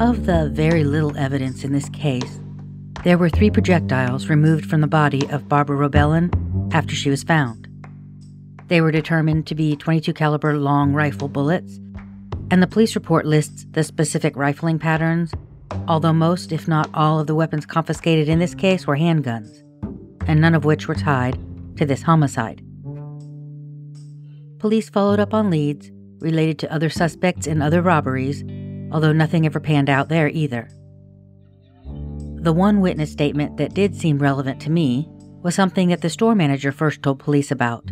Of the very little evidence in this case, there were 3 projectiles removed from the body of Barbara Robelen after she was found. They were determined to be .22 caliber long rifle bullets, and the police report lists the specific rifling patterns, although most, if not all, of the weapons confiscated in this case were handguns, and none of which were tied to this homicide. Police followed up on leads related to other suspects in other robberies, although nothing ever panned out there either. The one witness statement that did seem relevant to me was something that the store manager first told police about.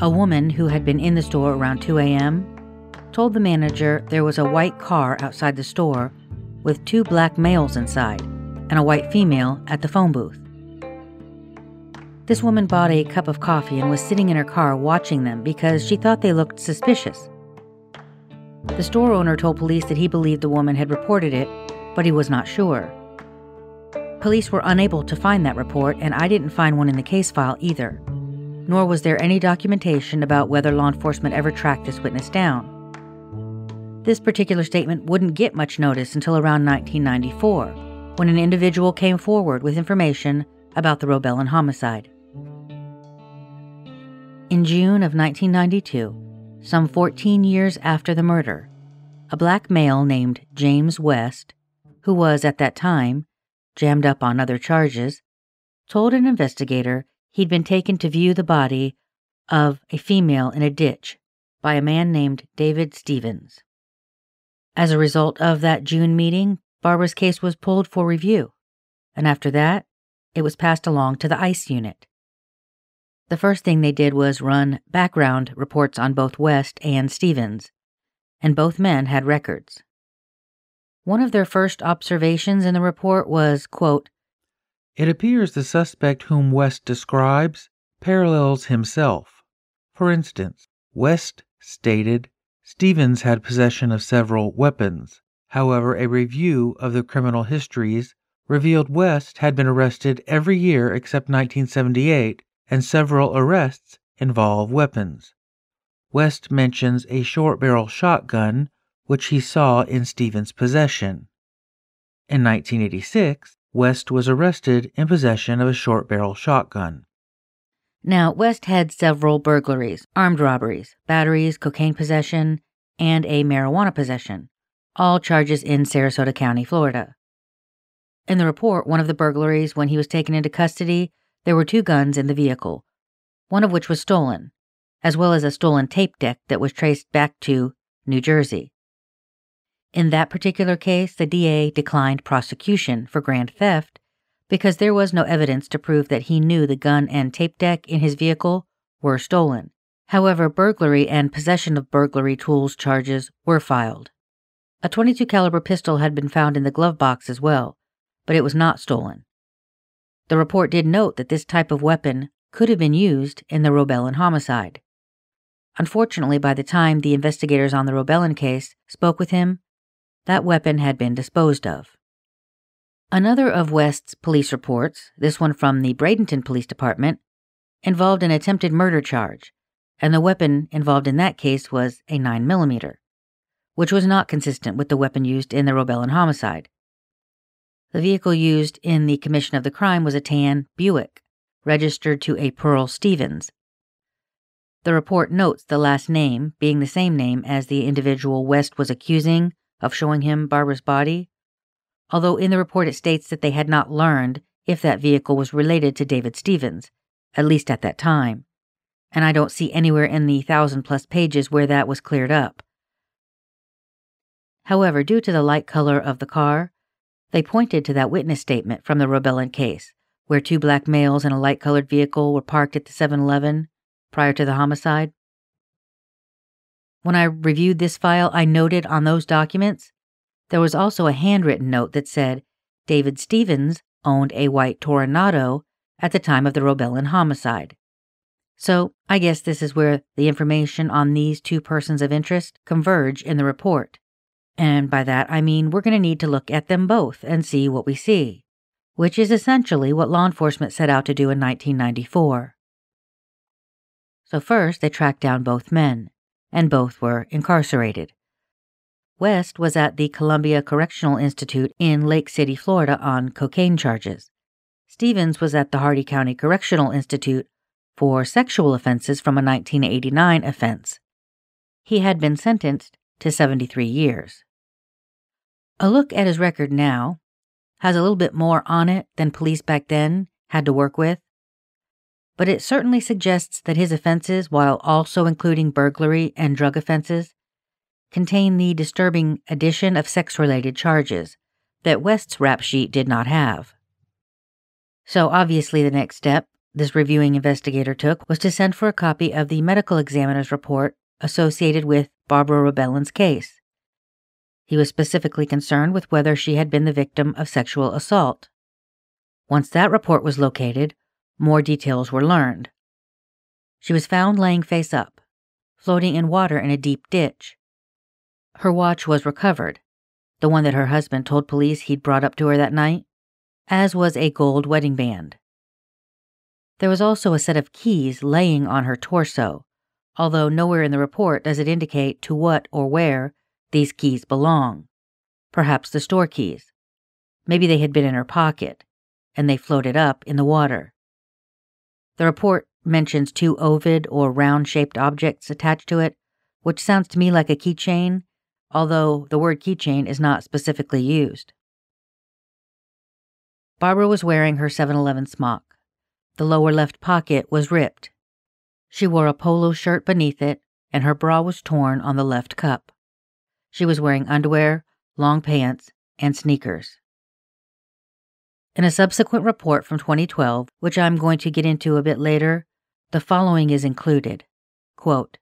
A woman who had been in the store around 2 a.m. told the manager there was a white car outside the store with 2 black males inside and a white female at the phone booth. This woman bought a cup of coffee and was sitting in her car watching them because she thought they looked suspicious. The store owner told police that he believed the woman had reported it, but he was not sure. Police were unable to find that report, and I didn't find one in the case file either, nor was there any documentation about whether law enforcement ever tracked this witness down. This particular statement wouldn't get much notice until around 1994, when an individual came forward with information about the Robelen homicide. In June of 1992, some 14 years after the murder, a black male named James West, who was at that time jammed up on other charges, told an investigator he'd been taken to view the body of a female in a ditch by a man named David Stevens. As a result of that June meeting, Barbara's case was pulled for review, and after that, it was passed along to the ICE unit. The first thing they did was run background reports on both West and Stevens, and both men had records. One of their first observations in the report was, quote, "It appears the suspect whom West describes parallels himself. For instance, West stated Stevens had possession of several weapons. However, a review of the criminal histories revealed West had been arrested every year except 1978, and several arrests involve weapons. West mentions a short-barrel shotgun, which he saw in Stevens' possession. In 1986, West was arrested in possession of a short-barrel shotgun." Now, West had several burglaries, armed robberies, batteries, cocaine possession, and a marijuana possession, all charges in Sarasota County, Florida. In the report, one of the burglaries, when he was taken into custody, there were 2 guns in the vehicle, one of which was stolen, as well as a stolen tape deck that was traced back to New Jersey. In that particular case, the DA declined prosecution for grand theft because there was no evidence to prove that he knew the gun and tape deck in his vehicle were stolen. However, burglary and possession of burglary tools charges were filed. A .22 caliber pistol had been found in the glove box as well, but it was not stolen. The report did note that this type of weapon could have been used in the Robelen homicide. Unfortunately, by the time the investigators on the Robelen case spoke with him, that weapon had been disposed of. Another of West's police reports, this one from the Bradenton Police Department, involved an attempted murder charge, and the weapon involved in that case was a 9mm, which was not consistent with the weapon used in the Robelen homicide. The vehicle used in the commission of the crime was a tan Buick, registered to a Pearl Stevens. The report notes the last name being the same name as the individual West was accusing of showing him Barbara's body, although in the report it states that they had not learned if that vehicle was related to David Stevens, at least at that time, and I don't see anywhere in the 1,000-plus pages where that was cleared up. However, due to the light color of the car, they pointed to that witness statement from the Robelen case, where 2 black males in a light-colored vehicle were parked at the 7-Eleven prior to the homicide. When I reviewed this file, I noted on those documents there was also a handwritten note that said David Stevens owned a white Toronado at the time of the Robelen homicide. So I guess this is where the information on these 2 persons of interest converge in the report. And by that, I mean we're going to need to look at them both and see what we see, which is essentially what law enforcement set out to do in 1994. So first, they tracked down both men, and both were incarcerated. West was at the Columbia Correctional Institute in Lake City, Florida on cocaine charges. Stevens was at the Hardee County Correctional Institute for sexual offenses from a 1989 offense. He had been sentenced to 73 years. A look at his record now has a little bit more on it than police back then had to work with, but it certainly suggests that his offenses, while also including burglary and drug offenses, contain the disturbing addition of sex-related charges that West's rap sheet did not have. So obviously the next step this reviewing investigator took was to send for a copy of the medical examiner's report associated with Barbara Robelen's case. He was specifically concerned with whether she had been the victim of sexual assault. Once that report was located, more details were learned. She was found laying face up, floating in water in a deep ditch. Her watch was recovered, the one that her husband told police he'd brought up to her that night, as was a gold wedding band. There was also a set of keys laying on her torso, although nowhere in the report does it indicate to what or where these keys belong. Perhaps the store keys. Maybe they had been in her pocket, and they floated up in the water. The report mentions 2 ovid or round-shaped objects attached to it, which sounds to me like a keychain, although the word keychain is not specifically used. Barbara was wearing her 7-11 smock. The lower left pocket was ripped. She wore a polo shirt beneath it, and her bra was torn on the left cup. She was wearing underwear, long pants, and sneakers. In a subsequent report from 2012, which I'm going to get into a bit later, the following is included. Quote,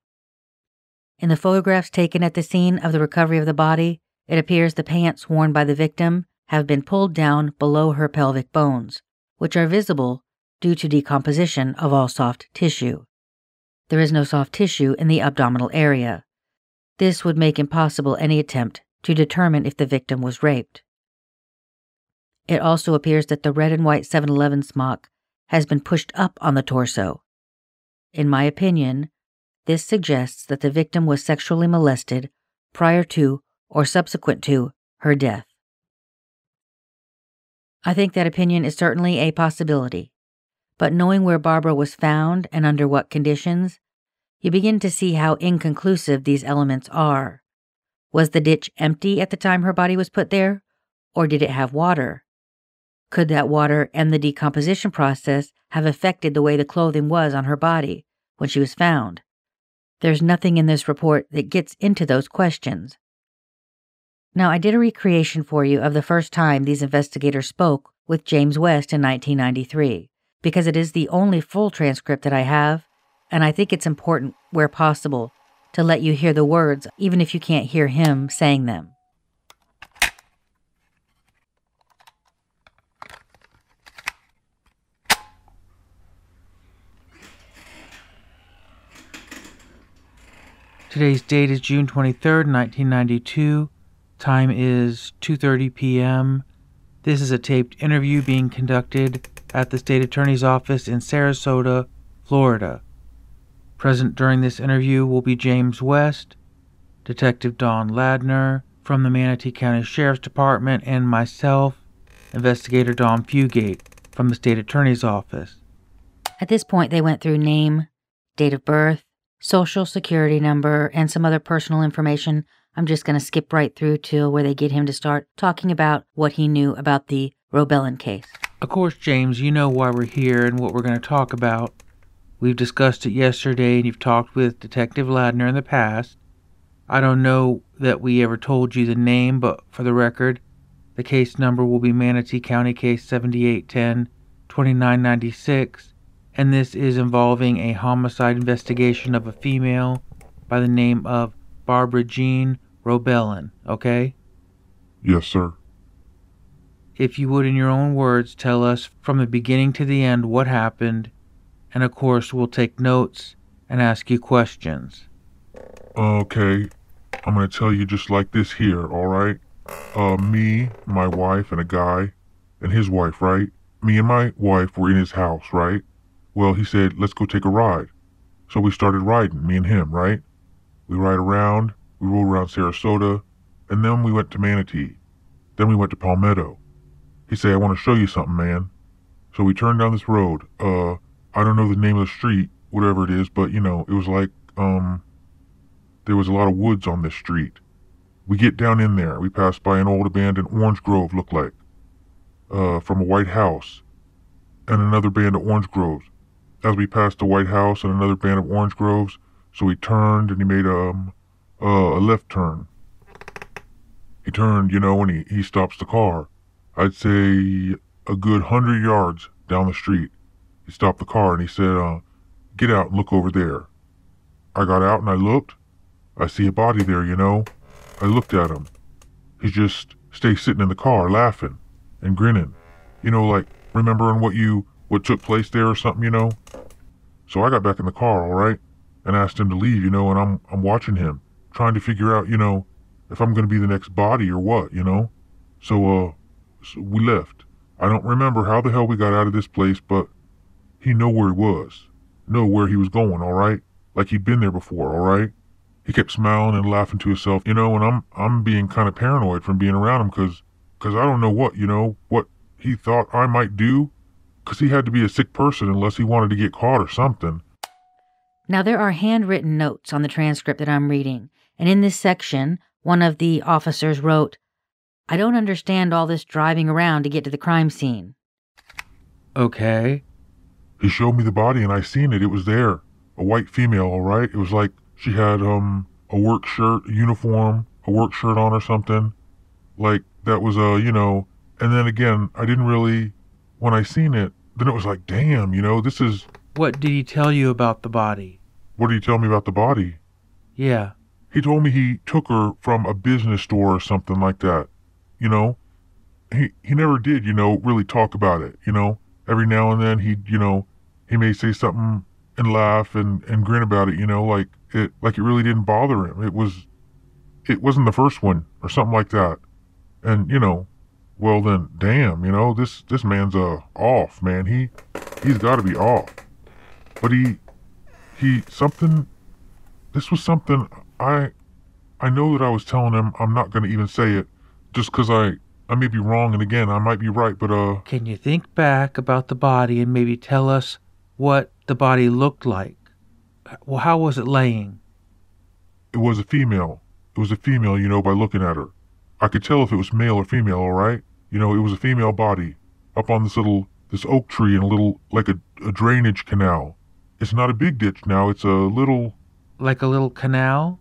"In the photographs taken at the scene of the recovery of the body, it appears the pants worn by the victim have been pulled down below her pelvic bones, which are visible due to decomposition of all soft tissue. There is no soft tissue in the abdominal area. This would make impossible any attempt to determine if the victim was raped. It also appears that the red and white 7-11 smock has been pushed up on the torso. In my opinion, this suggests that the victim was sexually molested prior to or subsequent to her death." I think that opinion is certainly a possibility, but knowing where Barbara was found and under what conditions, you begin to see how inconclusive these elements are. Was the ditch empty at the time her body was put there, or did it have water? Could that water and the decomposition process have affected the way the clothing was on her body when she was found? There's nothing in this report that gets into those questions. Now, I did a recreation for you of the first time these investigators spoke with James West in 1993, because it is the only full transcript that I have, and I think it's important, where possible, to let you hear the words even if you can't hear him saying them. Today's date is June 23rd, 1992. Time is 2:30 p.m. This is a taped interview being conducted at the State Attorney's Office in Sarasota, Florida. Present during this interview will be James West, Detective Don Ladner from the Manatee County Sheriff's Department, and myself, Investigator Don Fugate from the State Attorney's Office. At this point, they went through name, date of birth, social security number, and some other personal information. I'm just going to skip right through till where they get him to start talking about what he knew about the Robelen case. Of course, James, you know why we're here and what we're going to talk about. We've discussed it yesterday, and you've talked with Detective Ladner in the past. I don't know that we ever told you the name, but for the record, the case number will be Manatee County Case 7810-2996. And this is involving a homicide investigation of a female by the name of Barbara Jean Robelen, okay? Yes, sir. If you would, in your own words, tell us from the beginning to the end what happened, and of course we'll take notes and ask you questions. Okay, I'm gonna tell you just like this here, alright? Me, my wife, and a guy, and his wife, right? Me and my wife were in his house, right? Well, he said, let's go take a ride. So we started riding, me and him, right? We ride around, we roll around Sarasota, And then we went to Manatee. Then we went to Palmetto. He said, I want to show you something, man. So we turned down this road. I don't know the name of the street, whatever it is, but, you know, it was like, there was a lot of woods on this street. We get down in there. We pass by an old abandoned orange grove, looked like, from a white house, and another band of orange groves. As we passed the white house and another band of orange groves, so he turned and he made a left turn. He turned, you know, and he stops the car. I'd say a good 100 yards down the street. He stopped the car and he said, get out and look over there. I got out and I looked. I see a body there, you know. I looked at him. He just stayed sitting in the car laughing and grinning. You know, like remembering what took place there or something, you know. So I got back in the car, all right, and asked him to leave, you know, and I'm watching him, trying to figure out, you know, if I'm going to be the next body or what, you know. So we left. I don't remember how the hell we got out of this place, but he knew where he was, knew where he was going, all right, like he'd been there before, all right. He kept smiling and laughing to himself, you know, and I'm being kind of paranoid from being around him because I don't know what, you know, what he thought I might do, because he had to be a sick person unless he wanted to get caught or something. Now, there are handwritten notes on the transcript that I'm reading, and in this section, one of the officers wrote, I don't understand all this driving around to get to the crime scene. Okay. He showed me the body and I seen it. It was there. A white female, all right? It was like she had a work shirt, a uniform, a work shirt on or something. Like that was you know, and then again, I didn't really, when I seen it, then it was like, damn, you know, this is... What did he tell you about the body? What did he tell me about the body? Yeah. He told me he took her from a business store or something like that. You know, he never did, you know, really talk about it, you know. Every now and then he, you know, he may say something and laugh and grin about it, you know, like it really didn't bother him. It wasn't the first one or something like that. And, you know, well then, damn, you know, this man's off, man. He's got to be off. But this was something I know that I was telling him I'm not going to even say it. Just because I may be wrong, and again, I might be right, but, Can you think back about the body and maybe tell us what the body looked like? Well, how was it laying? It was a female. It was a female, you know, by looking at her. I could tell if it was male or female, all right? You know, it was a female body up on this oak tree in a little, like a drainage canal. It's not a big ditch now, it's a little... Like a little canal?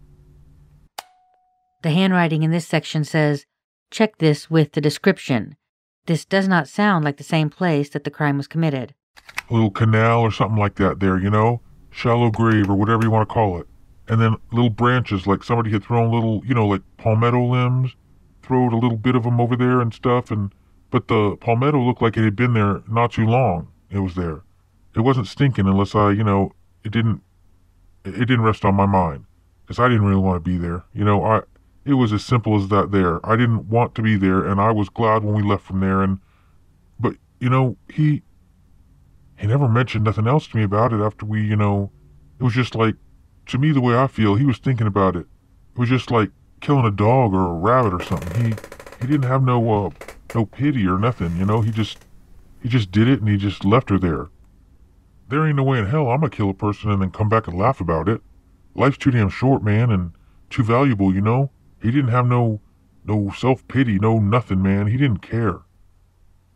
The handwriting in this section says, check this with the description. This does not sound like the same place that the crime was committed. A little canal or something like that there, you know? Shallow grave or whatever you want to call it. And then little branches, like somebody had thrown little, you know, like palmetto limbs, throwed a little bit of them over there and stuff, but the palmetto looked like it had been there not too long. It was there. It wasn't stinking unless I, you know, it didn't rest on my mind. Because I didn't really want to be there. You know, It was as simple as that there. I didn't want to be there, and I was glad when we left from there. But, you know, he never mentioned nothing else to me about it after we, you know... It was just like, to me, the way I feel, he was thinking about it. It was just like killing a dog or a rabbit or something. He didn't have no pity or nothing, you know? He just did it, and he just left her there. There ain't no way in hell I'm gonna kill a person and then come back and laugh about it. Life's too damn short, man, and too valuable, you know? He didn't have no self-pity, no nothing, man. He didn't care.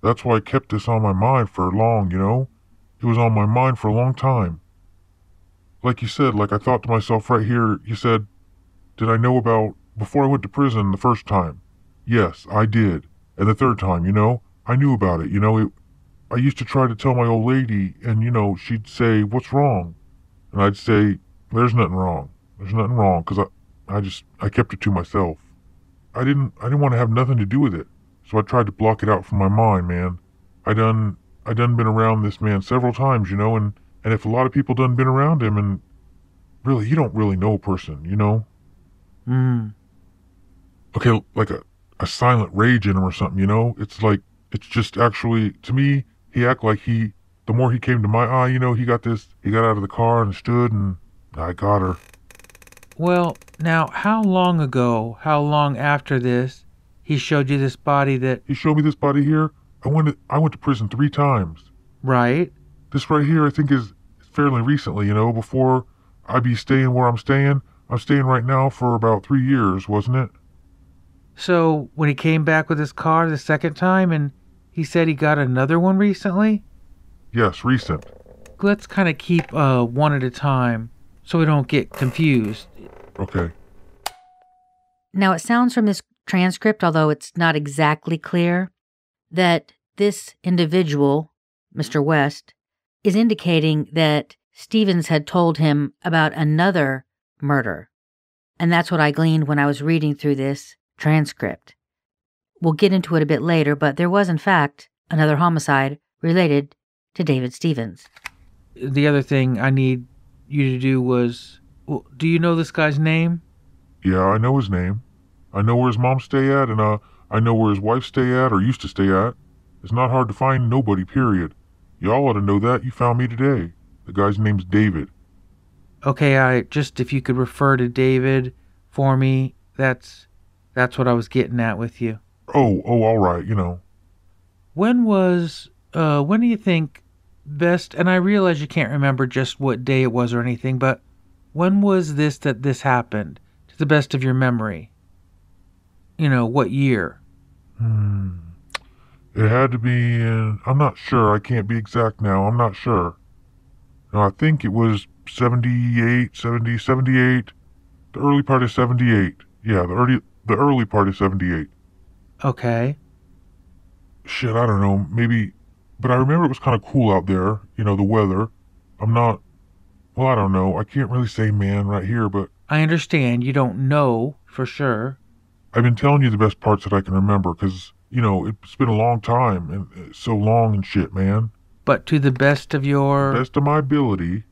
That's why I kept this on my mind for long, you know? It was on my mind for a long time. Like you said, like I thought to myself right here, you said, did I know about, before I went to prison the first time? Yes, I did. And the third time, you know? I knew about it, you know? I used to try to tell my old lady, and, you know, she'd say, what's wrong? And I'd say, there's nothing wrong. There's nothing wrong, because I kept it to myself. I didn't want to have nothing to do with it, so I tried to block it out from my mind, man. I done been around this man several times, you know, and if a lot of people done been around him, and really, you don't really know a person, you know? Mm. Okay, like a silent rage in him or something, you know? It's like, it's just actually, to me, he act like the more he came to my eye, you know, he got out of the car and stood, and I got her. Well, now, how long after this, he showed you this body that... He showed me this body here. I went to prison 3 times. Right. This right here, I think, is fairly recently, you know, before I be staying where I'm staying. I'm staying right now for about 3 years, wasn't it? So, when he came back with his car the second time, and he said he got another one recently? Yes, recent. Let's kind of keep one at a time, so we don't get confused. Okay. Now, it sounds from this transcript, although it's not exactly clear, that this individual, Mr. West, is indicating that Stevens had told him about another murder. And that's what I gleaned when I was reading through this transcript. We'll get into it a bit later, but there was, in fact, another homicide related to David Stevens. The other thing I need you to do was, well, do you know this guy's name? Yeah, I know his name. I know where his mom stay at, and I know where his wife stay at, or used to stay at. It's not hard to find nobody, period. Y'all ought to know that. You found me today. The guy's name's David. Okay, I just, if you could refer to David for me, that's what I was getting at with you. Oh, all right, you know. When do you think Best, and I realize you can't remember just what day it was or anything, but when was this that this happened, to the best of your memory? You know, what year? It had to be in, I'm not sure. I can't be exact now. I'm not sure. No, I think it was 78, the early part of 78. Yeah, the early part of 78. Okay. Shit, I don't know, maybe... But I remember it was kind of cool out there, you know, the weather. I don't know. I can't really say man right here, but... I understand. You don't know for sure. I've been telling you the best parts that I can remember, because, you know, it's been a long time, and so long and shit, man. But to the best of your... Best of my ability,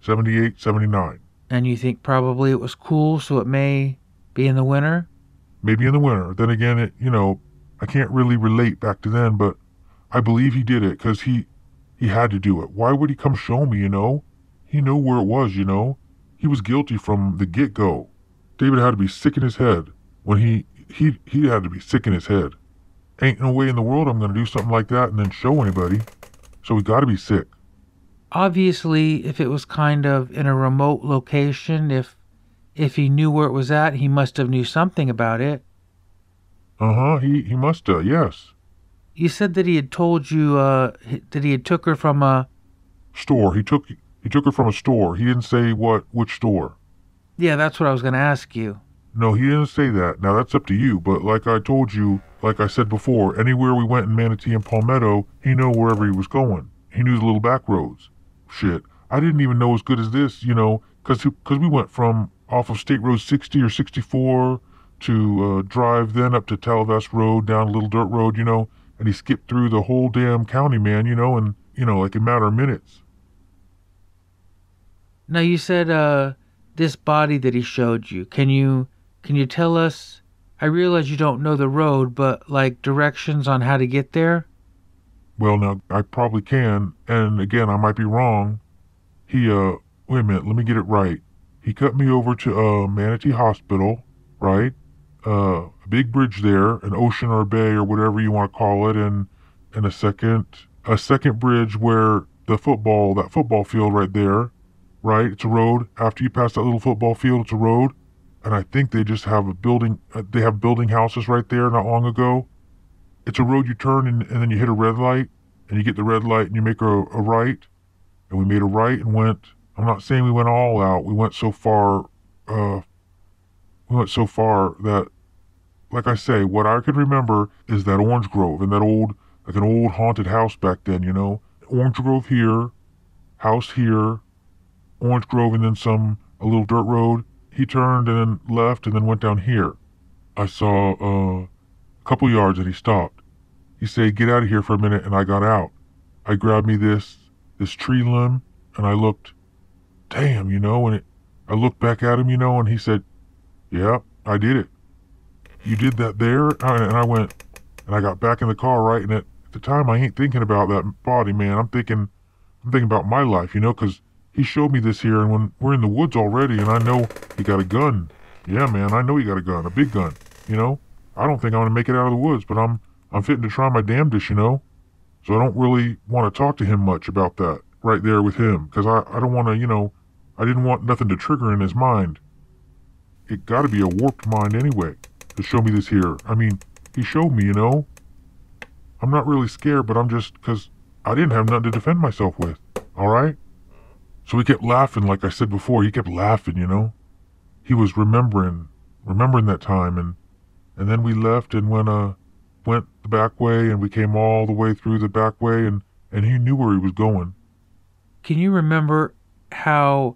78, 79. And you think probably it was cool, so it may be in the winter? Maybe in the winter. Then again, it, you know, I can't really relate back to then, but... I believe he did it, because he had to do it. Why would he come show me, you know? He knew where it was, you know? He was guilty from the get-go. David had to be sick in his head. When he had to be sick in his head. Ain't no way in the world I'm going to do something like that and then show anybody. So he got to be sick. Obviously, if it was kind of in a remote location, if he knew where it was at, he must have knew something about it. Uh-huh, he must have, yes. You said that he had told you that he had took her from a store. He took her from a store. He didn't say which store. Yeah, that's what I was going to ask you. No, he didn't say that. Now that's up to you. But like I told you, like I said before, anywhere we went in Manatee and Palmetto, he knew wherever he was going. He knew the little back roads. Shit, I didn't even know as good as this, you know, because we went from off of State Road 60 or 64 to drive then up to Tallevast Road, down a little dirt road, you know. And he skipped through the whole damn county, man, you know, and, you know, like a matter of minutes. Now, you said this body that he showed you, can you tell us, I realize you don't know the road, but, like, directions on how to get there? Well, now, I probably can, and again, I might be wrong. He, wait a minute, let me get it right. He cut me over to Manatee Hospital, right? A big bridge there, an ocean or a bay or whatever you want to call it, and a second bridge where that football field right there, right? It's a road. After you pass that little football field, it's a road. And I think they just have a building. They have building houses right there not long ago. It's a road you turn and then you hit a red light, and you get the red light and you make a right. And we made a right and went, I'm not saying we went all out. We went so far, that, like I say, what I can remember is that orange grove and that an old haunted house back then, you know. Orange grove here, house here, orange grove, and then a little dirt road. He turned and then left and then went down here. I saw a couple yards and he stopped. He said, "Get out of here for a minute," and I got out. I grabbed me this tree limb and I looked, damn, you know, and I looked back at him, you know, and he said, "Yep, yeah, I did it. You did that there?" And I went, and I got back in the car, right? And at the time, I ain't thinking about that body, man. I'm thinking about my life, you know, because He showed me this here, and when we're in the woods already, and I know he got a gun. Yeah, man, I know he got a gun, a big gun, you know? I don't think I'm going to make it out of the woods, but I'm fitting to try my damnedest, you know? So I don't really want to talk to him much about that right there with him, because I don't want to, you know, I didn't want nothing to trigger in his mind. It got to be a warped mind anyway to show me this here. I mean, he showed me, you know? I'm not really scared, but I'm just, because I didn't have nothing to defend myself with, all right? So he kept laughing, like I said before, he kept laughing, you know? He was remembering that time, and then we left and went the back way, and we came all the way through the back way, and he knew where he was going. Can you remember can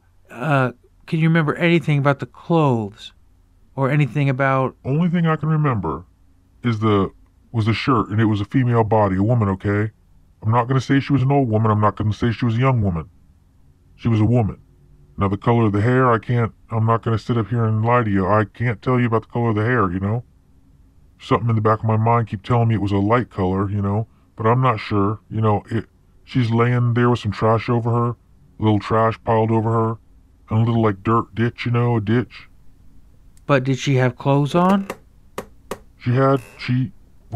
you remember anything about the clothes or anything about... Only thing I can remember was the shirt, and it was a female body, a woman, okay? I'm not going to say she was an old woman. I'm not going to say she was a young woman. She was a woman. Now, the color of the hair, I'm not going to sit up here and lie to you. I can't tell you about the color of the hair, you know? Something in the back of my mind keep telling me it was a light color, you know, but I'm not sure. You know, she's laying there with some trash over her, a little trash piled over her, and a little, like, dirt ditch, you know, a ditch. But did she have clothes on? Well,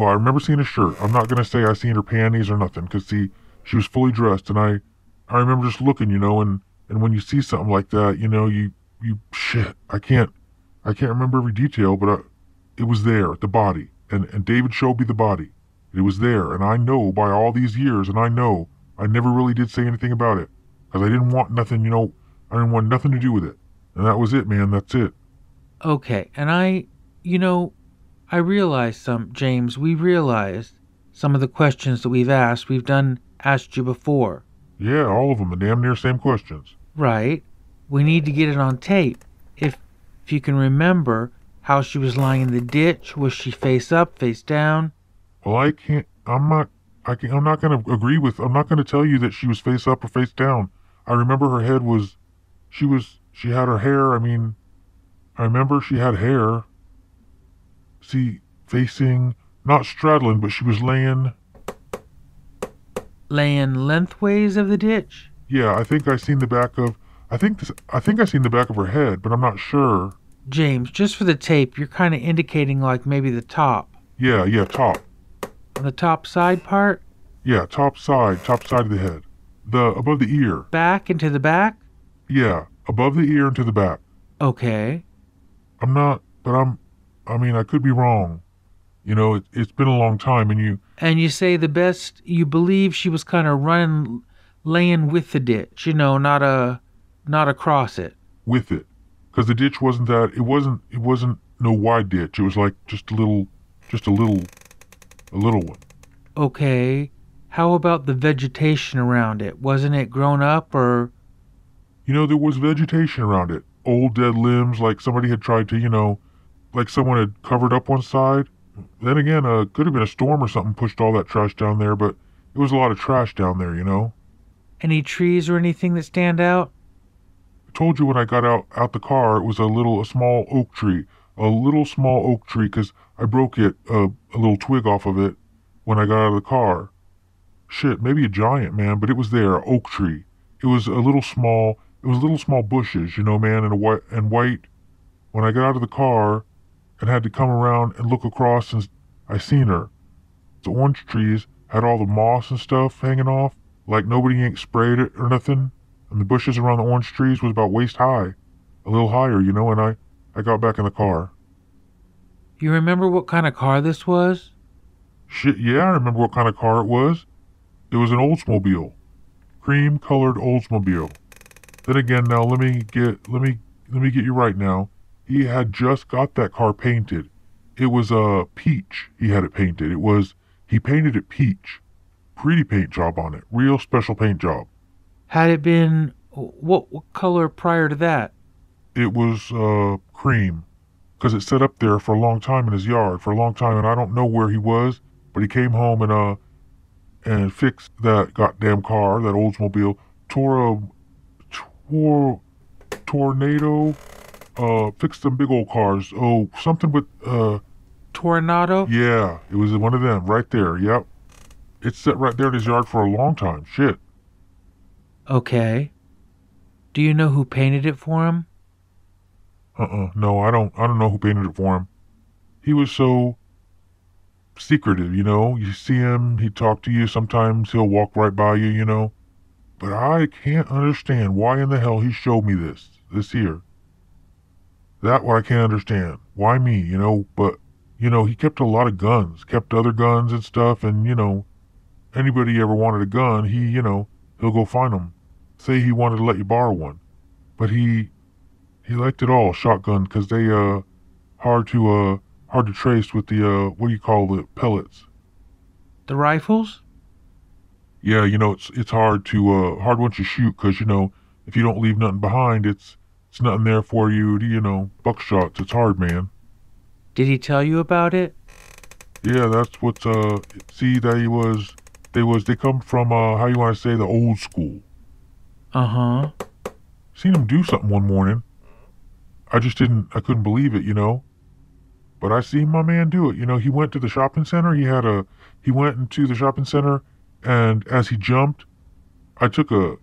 I remember seeing a shirt. I'm not going to say I seen her panties or nothing, because, see, she was fully dressed, and I remember just looking, you know, and when you see something like that, you know, shit, I can't remember every detail, but it was there, the body, and David showed me the body. It was there, and I know by all these years, and I know I never really did say anything about it, because I didn't want nothing, you know, I didn't want nothing to do with it, and that was it, man, that's it. Okay, and I realized James, we realized some of the questions that we've asked, asked you before. Yeah, all of them, the damn near same questions. Right. We need to get it on tape. If you can remember how she was lying in the ditch, was she face up, face down? Well, I'm not going to tell you that she was face up or face down. I remember her head she had her hair, I remember she had hair. See, facing, not straddling, but she was laying... Laying lengthways of the ditch? Yeah, I seen the back of her head, but I'm not sure. James, just for the tape, you're kind of indicating like maybe the top. Yeah, top. On the top side part? Yeah, top side of the head. Above the ear. Back into the back? Yeah, above the ear into the back. Okay. I could be wrong. You know, it's been a long time, and you... And you say you believe she was kind of laying with the ditch, you know, not across it. With it. Because the ditch wasn't it wasn't no wide ditch. It was like just a little one. Okay. How about the vegetation around it? Wasn't it grown up, or... You know, there was vegetation around it. Old dead limbs, like somebody had tried to, you know... Like someone had covered up one side. Then again, could have been a storm or something pushed all that trash down there, but it was a lot of trash down there, you know? Any trees or anything that stand out? I told you when I got out the car, it was a small oak tree. A little small oak tree, because I broke it, a little twig off of it, when I got out of the car. Shit, maybe a giant, man, but it was there, an oak tree. It was little small bushes, you know, man, and white. When I got out of the car... and had to come around and look across, and I seen her. The orange trees had all the moss and stuff hanging off, like nobody ain't sprayed it or nothing, and the bushes around the orange trees was about waist high, a little higher, you know, and I got back in the car. You remember what kind of car this was? Shit, yeah, I remember what kind of car it was. It was an Oldsmobile. Cream-colored Oldsmobile. Then again, now, let me get you right now. He had just got that car painted. It was a peach. He had it painted. He painted it peach. Pretty paint job on it. Real special paint job. Had it been what color prior to that? It was cream, because it sat up there for a long time in his yard and I don't know where he was, but he came home and fixed that goddamn car, that Oldsmobile. Tornado. Fixed them big old cars. Oh, something with, Tornado? Yeah, it was one of them, right there, yep. It sat right there in his yard for a long time, shit. Okay. Do you know who painted it for him? No, I don't know who painted it for him. He was so secretive, you know. You see him, he talked to you, sometimes he'll walk right by you, you know. But I can't understand why in the hell he showed me this here. That what I can't understand. Why me, you know? But, you know, he kept a lot of guns, kept other guns and stuff, and, you know, anybody ever wanted a gun, he, you know, he'll go find them. Say he wanted to let you borrow one. But he liked it all, shotgun, because they, hard to trace with the, what do you call it, pellets. The rifles? Yeah, you know, it's hard to, hard once you shoot, because, you know, if you don't leave nothing behind, it's nothing there for you to, you know, buckshots. It's hard, man. Did he tell you about it? Yeah, that's what's, see, they come from, how you want to say, the old school. Uh-huh. Seen him do something one morning. I couldn't believe it, you know. But I seen my man do it, you know. He went to the shopping center. He went into the shopping center, and as he jumped, I took to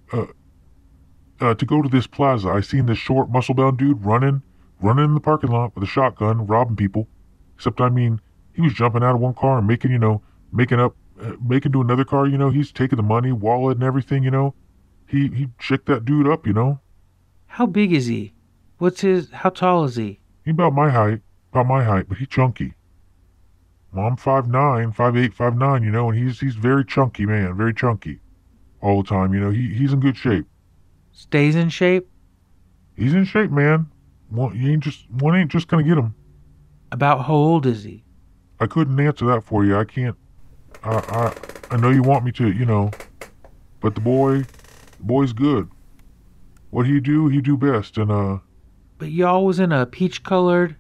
go to this plaza, I seen this short, muscle-bound dude running in the parking lot with a shotgun, robbing people. Except, I mean, he was jumping out of one car and making to another car, you know. He's taking the money, wallet, and everything, you know. He shook that dude up, you know. How big is he? How tall is he? He's about my height, but he's chunky. Well, I'm 5'9", 5'8", 5'9", you know, and he's very chunky, man, very chunky. All the time, you know, he's in good shape. Stays in shape? He's in shape, man. One ain't just gonna get him. About how old is he? I couldn't answer that for you. I can't. I know you want me to, you know, but the boy's good. What he do best, and But y'all was in a peach-colored...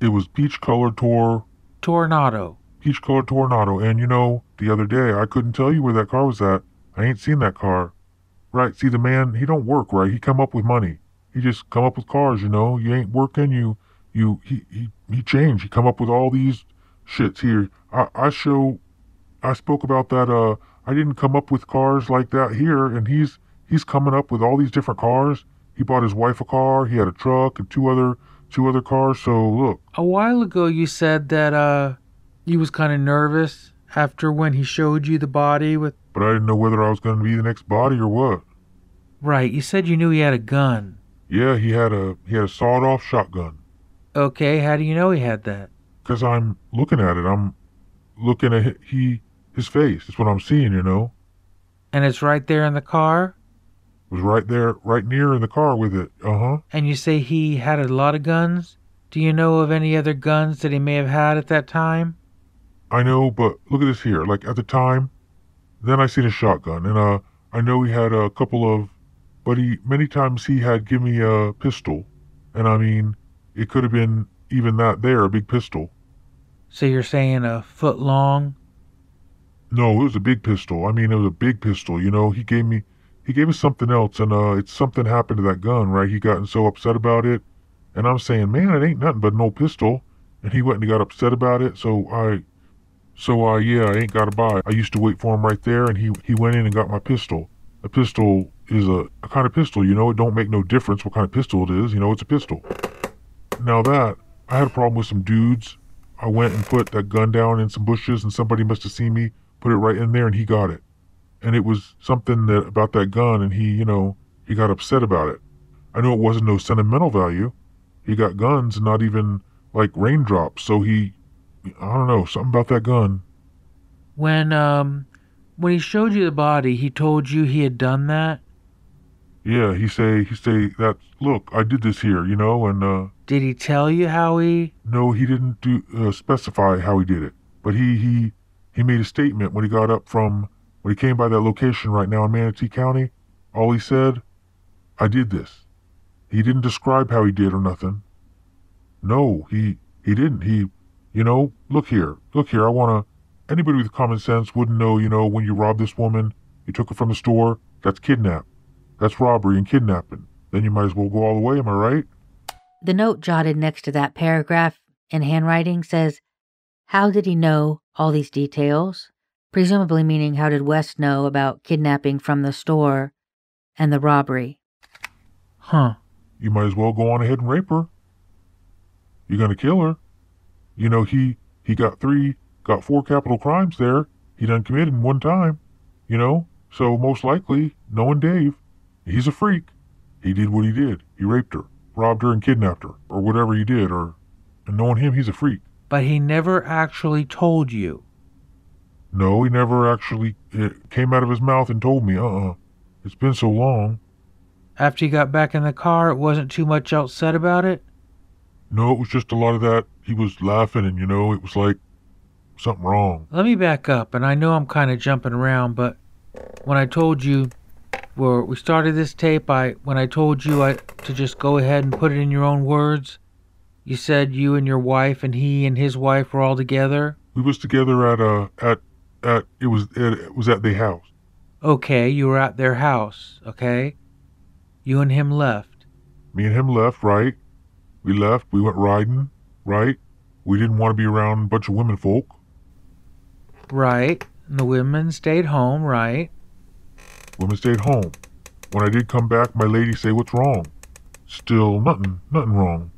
It was peach-colored Tornado. Peach-colored Tornado, and you know, the other day, I couldn't tell you where that car was at. I ain't seen that car. Right, see, the man, he don't work, right? He come up with money. He just come up with cars, you know? You ain't working, he changed. He come up with all these shits here. I spoke about that, I didn't come up with cars like that here, and he's coming up with all these different cars. He bought his wife a car, he had a truck, and two other cars, so look. A while ago you said that, you was kind of nervous after when he showed you the body with... But I didn't know whether I was going to be the next body or what. Right, you said you knew he had a gun. Yeah, he had a sawed-off shotgun. Okay, how do you know he had that? Because I'm looking at it, I'm looking at his face, that's what I'm seeing, you know. And it's right there in the car? Was right there, right near in the car with it, And you say he had a lot of guns? Do you know of any other guns that he may have had at that time? I know, but look at this here, like at the time, then I seen a shotgun, and I know he had a couple of, but many times he had given me a pistol, and I mean, it could have been even that there, a big pistol. So you're saying a foot long? No, it was a big pistol, you know, He gave us something else, and it's something happened to that gun, right? He gotten so upset about it, and I'm saying, man, it ain't nothing but an old pistol, and he went and got upset about it, so I ain't gotta buy. I used to wait for him right there, and he went in and got my pistol. A pistol is a kind of pistol, you know, it don't make no difference what kind of pistol it is, you know, it's a pistol. Now that, I had a problem with some dudes. I went and put that gun down in some bushes, and somebody must have seen me, put it right in there, and he got it. And it was something about that gun, and he got upset about it. I know it wasn't no sentimental value. He got guns, not even, like, raindrops, so I don't know, something about that gun. When he showed you the body, he told you he had done that? Yeah, he say that, look, I did this here, you know, and, Did he tell you how he... No, he didn't specify how he did it, but he made a statement when he got up from... When he came by that location right now in Manatee County, all he said, I did this. He didn't describe how he did or nothing. No, he didn't. He, you know, look here, anybody with common sense wouldn't know, you know, when you robbed this woman, you took her from the store, that's kidnapped. That's robbery and kidnapping. Then you might as well go all the way, am I right? The note jotted next to that paragraph in handwriting says, how did he know all these details? Presumably meaning how did West know about kidnapping from the store and the robbery. Huh. You might as well go on ahead and rape her. You're going to kill her. You know, he got four capital crimes there. He done committed in one time, you know. So most likely, knowing Dave, he's a freak. He did what he did. He raped her, robbed her, and kidnapped her, or whatever he did. And knowing him, he's a freak. But he never actually told you. No, he never actually came out of his mouth and told me, It's been so long. After you got back in the car, it wasn't too much else said about it? No, it was just a lot of that. He was laughing and, you know, it was like something wrong. Let me back up, and I know I'm kind of jumping around, but when I told you, where we started this tape, when I told you to just go ahead and put it in your own words, you said you and your wife and he and his wife were all together? We was together it was at their house. Okay, you were at their house, okay? You and him left. Me and him left, right? We left, we went riding, right? We didn't want to be around a bunch of women folk. Right, and the women stayed home, right? Women stayed home. When I did come back, my lady say, what's wrong? Still nothing wrong.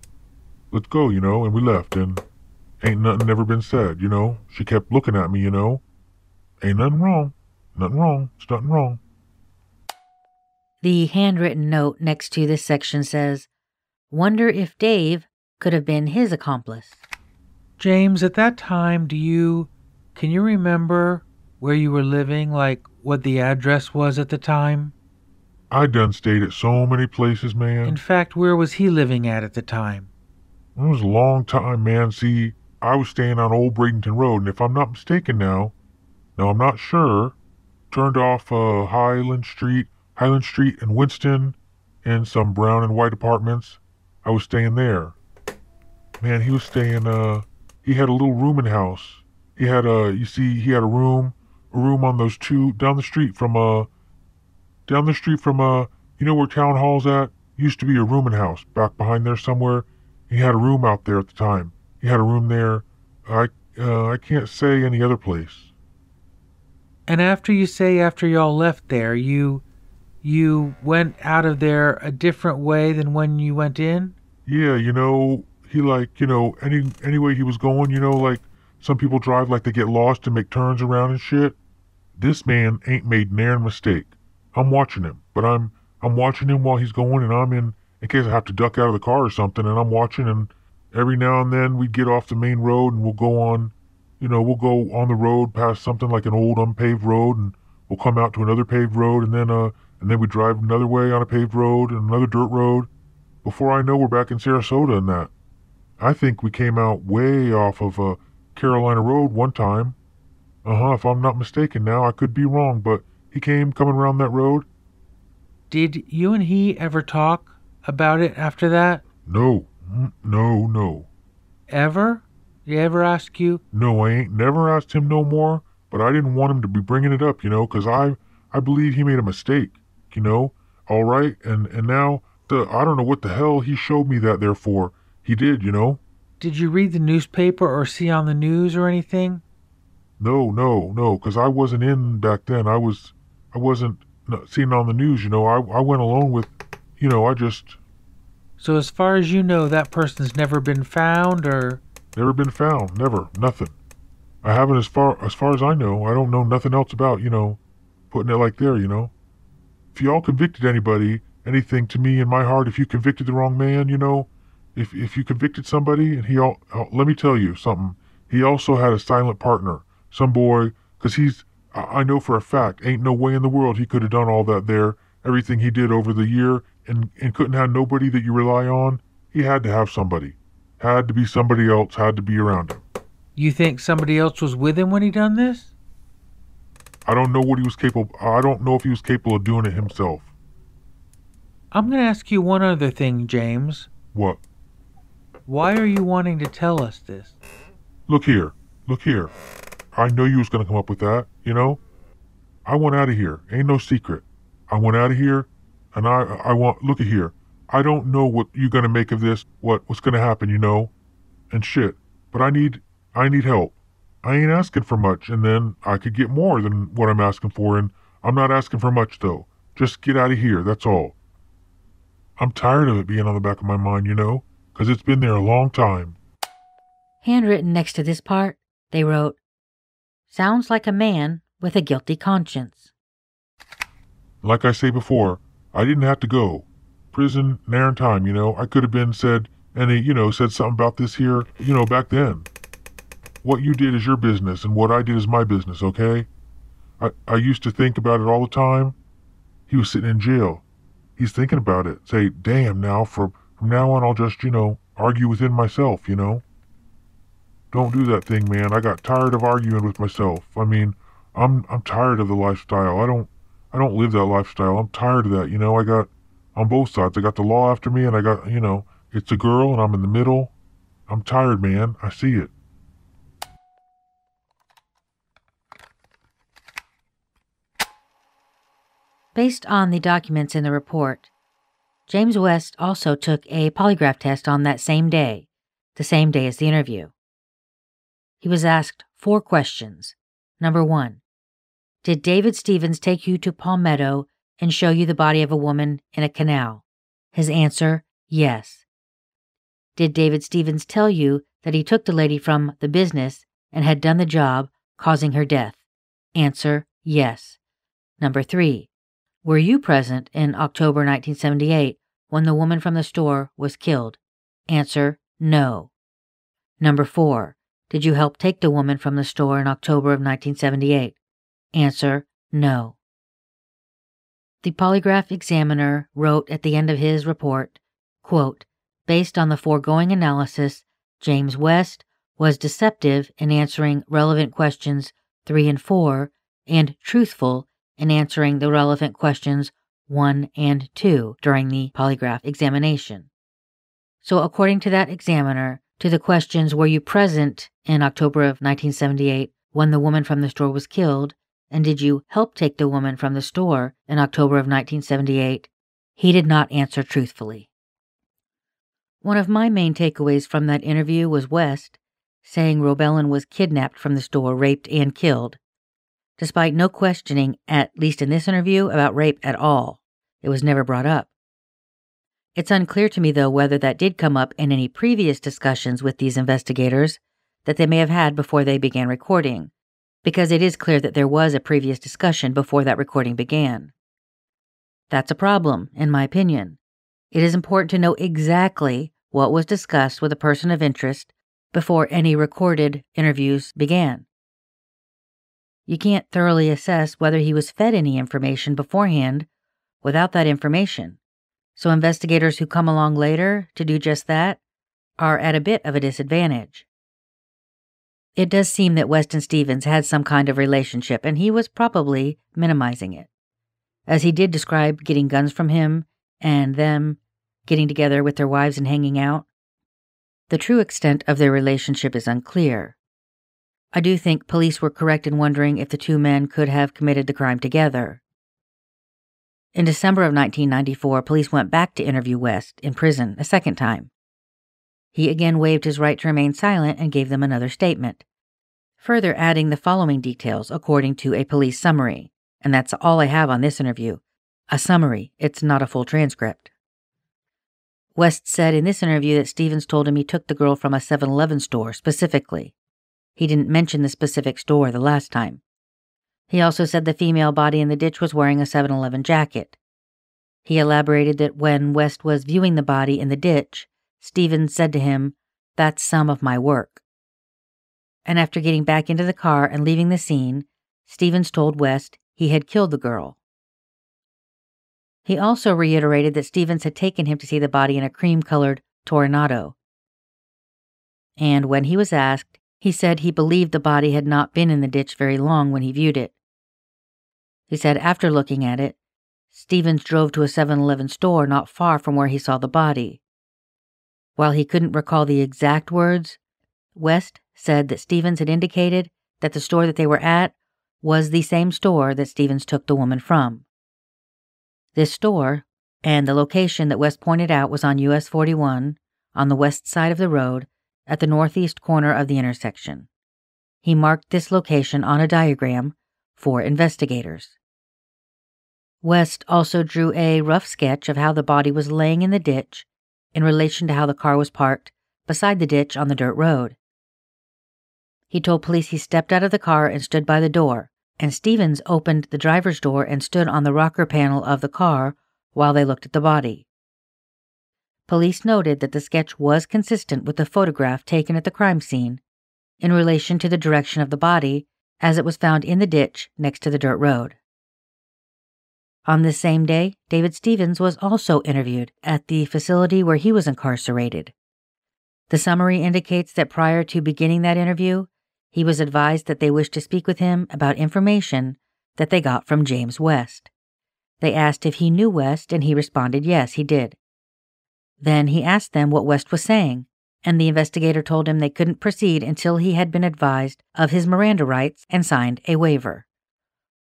Let's go, you know, and we left, and ain't nothing ever been said, you know? She kept looking at me, you know? Ain't nothing wrong. Nothing wrong. It's nothing wrong. The handwritten note next to this section says, "Wonder if Dave could have been his accomplice." James, at that time, can you remember where you were living, like what the address was at the time? I done stayed at so many places, man. In fact, where was he living at the time? It was a long time, man. See, I was staying on Old Bradenton Road, and if I'm not mistaken now I'm not sure, turned off Highland Street and Winston and some brown and white apartments. I was staying there. Man, he was staying, he had a little rooming house. He had a room, on those two, down the street from you know where Town Hall's at? Used to be a rooming house back behind there somewhere. He had a room out there at the time. He had a room there. I can't say any other place. And after y'all left there, you went out of there a different way than when you went in? Yeah, you know, he like, you know, any way he was going, you know, like some people drive like they get lost and make turns around and shit. This man ain't made near mistake. I'm watching him, but I'm watching him while he's going, and I'm in case I have to duck out of the car or something, and I'm watching, and every now and then we'd get off the main road and we'll go on the road past something like an old unpaved road, and we'll come out to another paved road, and then we drive another way on a paved road and another dirt road. Before I know, we're back in Sarasota and that. I think we came out way off of Carolina Road one time. If I'm not mistaken now, I could be wrong, but he came coming around that road. Did you and he ever talk about it after that? No. Ever? Did he ever ask you? No, I ain't never asked him no more, but I didn't want him to be bringing it up, you know, because I believe he made a mistake, you know, all right? And now, I don't know what the hell he showed me that there for. He did, you know. Did you read the newspaper or see on the news or anything? No, because I wasn't in back then. I wasn't seeing on the news, you know. I went alone with, you know, I just... So as far as you know, that person's never been found or... Never been found, never, nothing. I haven't as far as I know. I don't know nothing else about, you know, putting it like there, you know. If y'all convicted anybody, anything to me in my heart, if you convicted the wrong man, you know, if you convicted somebody, and let me tell you something. He also had a silent partner, some boy, because I know for a fact, ain't no way in the world he could have done all that there, everything he did over the year, and couldn't have nobody that you rely on. He had to have somebody. Had to be somebody else, had to be around him. You think somebody else was with him when he done this? I don't know what he was I don't know if he was capable of doing it himself. I'm going to ask you one other thing, James. What? Why are you wanting to tell us this? Look here. I know you was going to come up with that, you know? I want out of here. Ain't no secret. I want out of here, and I want... Look at here. I don't know what you're going to make of this, what's going to happen, you know, and shit. But I need help. I ain't asking for much, and then I could get more than what I'm asking for, and I'm not asking for much, though. Just get out of here, that's all. I'm tired of it being on the back of my mind, you know, because it's been there a long time. Handwritten next to this part, they wrote, "Sounds like a man with a guilty conscience." Like I say before, I didn't have to go. Prison, there and time, you know. I could have been said, and they, you know, said something about this here, you know, back then. What you did is your business, and what I did is my business, okay? I used to think about it all the time. He was sitting in jail. He's thinking about it. Say, damn, now, from now on, I'll just, you know, argue within myself, you know? Don't do that thing, man. I got tired of arguing with myself. I mean, I'm tired of the lifestyle. I don't live that lifestyle. I'm tired of that, you know? I got, on both sides, I got the law after me, and I got, you know, it's a girl, and I'm in the middle. I'm tired, man. I see it. Based on the documents in the report, James West also took a polygraph test on that same day, the same day as the interview. He was asked 4 questions. Number 1, did David Stevens take you to Palmetto and show you the body of a woman in a canal? His answer, yes. Did David Stevens tell you that he took the lady from the business and had done the job, causing her death? Answer, yes. Number 3, were you present in October 1978 when the woman from the store was killed? Answer, no. Number 4. Did you help take the woman from the store in October of 1978? Answer, no. The polygraph examiner wrote at the end of his report, quote, "Based on the foregoing analysis, James West was deceptive in answering relevant questions 3 and 4 and truthful in answering the relevant questions 1 and 2 during the polygraph examination." So according to that examiner, to the questions, were you present in October of 1978 when the woman from the store was killed, and did you help take the woman from the store in October of 1978, he did not answer truthfully. One of my main takeaways from that interview was West saying Robelen was kidnapped from the store, raped, and killed, despite no questioning, at least in this interview, about rape at all. It was never brought up. It's unclear to me, though, whether that did come up in any previous discussions with these investigators that they may have had before they began recording, because it is clear that there was a previous discussion before that recording began. That's a problem, in my opinion. It is important to know exactly what was discussed with a person of interest before any recorded interviews began. You can't thoroughly assess whether he was fed any information beforehand without that information. So investigators who come along later to do just that are at a bit of a disadvantage. It does seem that West and Stevens had some kind of relationship, and he was probably minimizing it, as he did describe getting guns from him and them getting together with their wives and hanging out. The true extent of their relationship is unclear. I do think police were correct in wondering if the two men could have committed the crime together. In December of 1994, police went back to interview West in prison a second time. He again waived his right to remain silent and gave them another statement, further adding the following details according to a police summary. And that's all I have on this interview. A summary. It's not a full transcript. West said in this interview that Stevens told him he took the girl from a 7-11 store specifically. He didn't mention the specific store the last time. He also said the female body in the ditch was wearing a 7-11 jacket. He elaborated that when West was viewing the body in the ditch, Stevens said to him, "That's some of my work." And after getting back into the car and leaving the scene, Stevens told West he had killed the girl. He also reiterated that Stevens had taken him to see the body in a cream-colored Tornado. And when he was asked, he said he believed the body had not been in the ditch very long when he viewed it. He said after looking at it, Stevens drove to a 7-Eleven store not far from where he saw the body. While he couldn't recall the exact words, West said that Stevens had indicated that the store that they were at was the same store that Stevens took the woman from. This store and the location that West pointed out was on US 41, on the west side of the road, at the northeast corner of the intersection. He marked this location on a diagram for investigators. West also drew a rough sketch of how the body was laying in the ditch in relation to how the car was parked beside the ditch on the dirt road. He told police he stepped out of the car and stood by the door, and Stevens opened the driver's door and stood on the rocker panel of the car while they looked at the body. Police noted that the sketch was consistent with the photograph taken at the crime scene in relation to the direction of the body as it was found in the ditch next to the dirt road. On this same day, David Stevens was also interviewed at the facility where he was incarcerated. The summary indicates that prior to beginning that interview, he was advised that they wished to speak with him about information that they got from James West. They asked if he knew West, and he responded yes, he did. Then he asked them what West was saying, and the investigator told him they couldn't proceed until he had been advised of his Miranda rights and signed a waiver.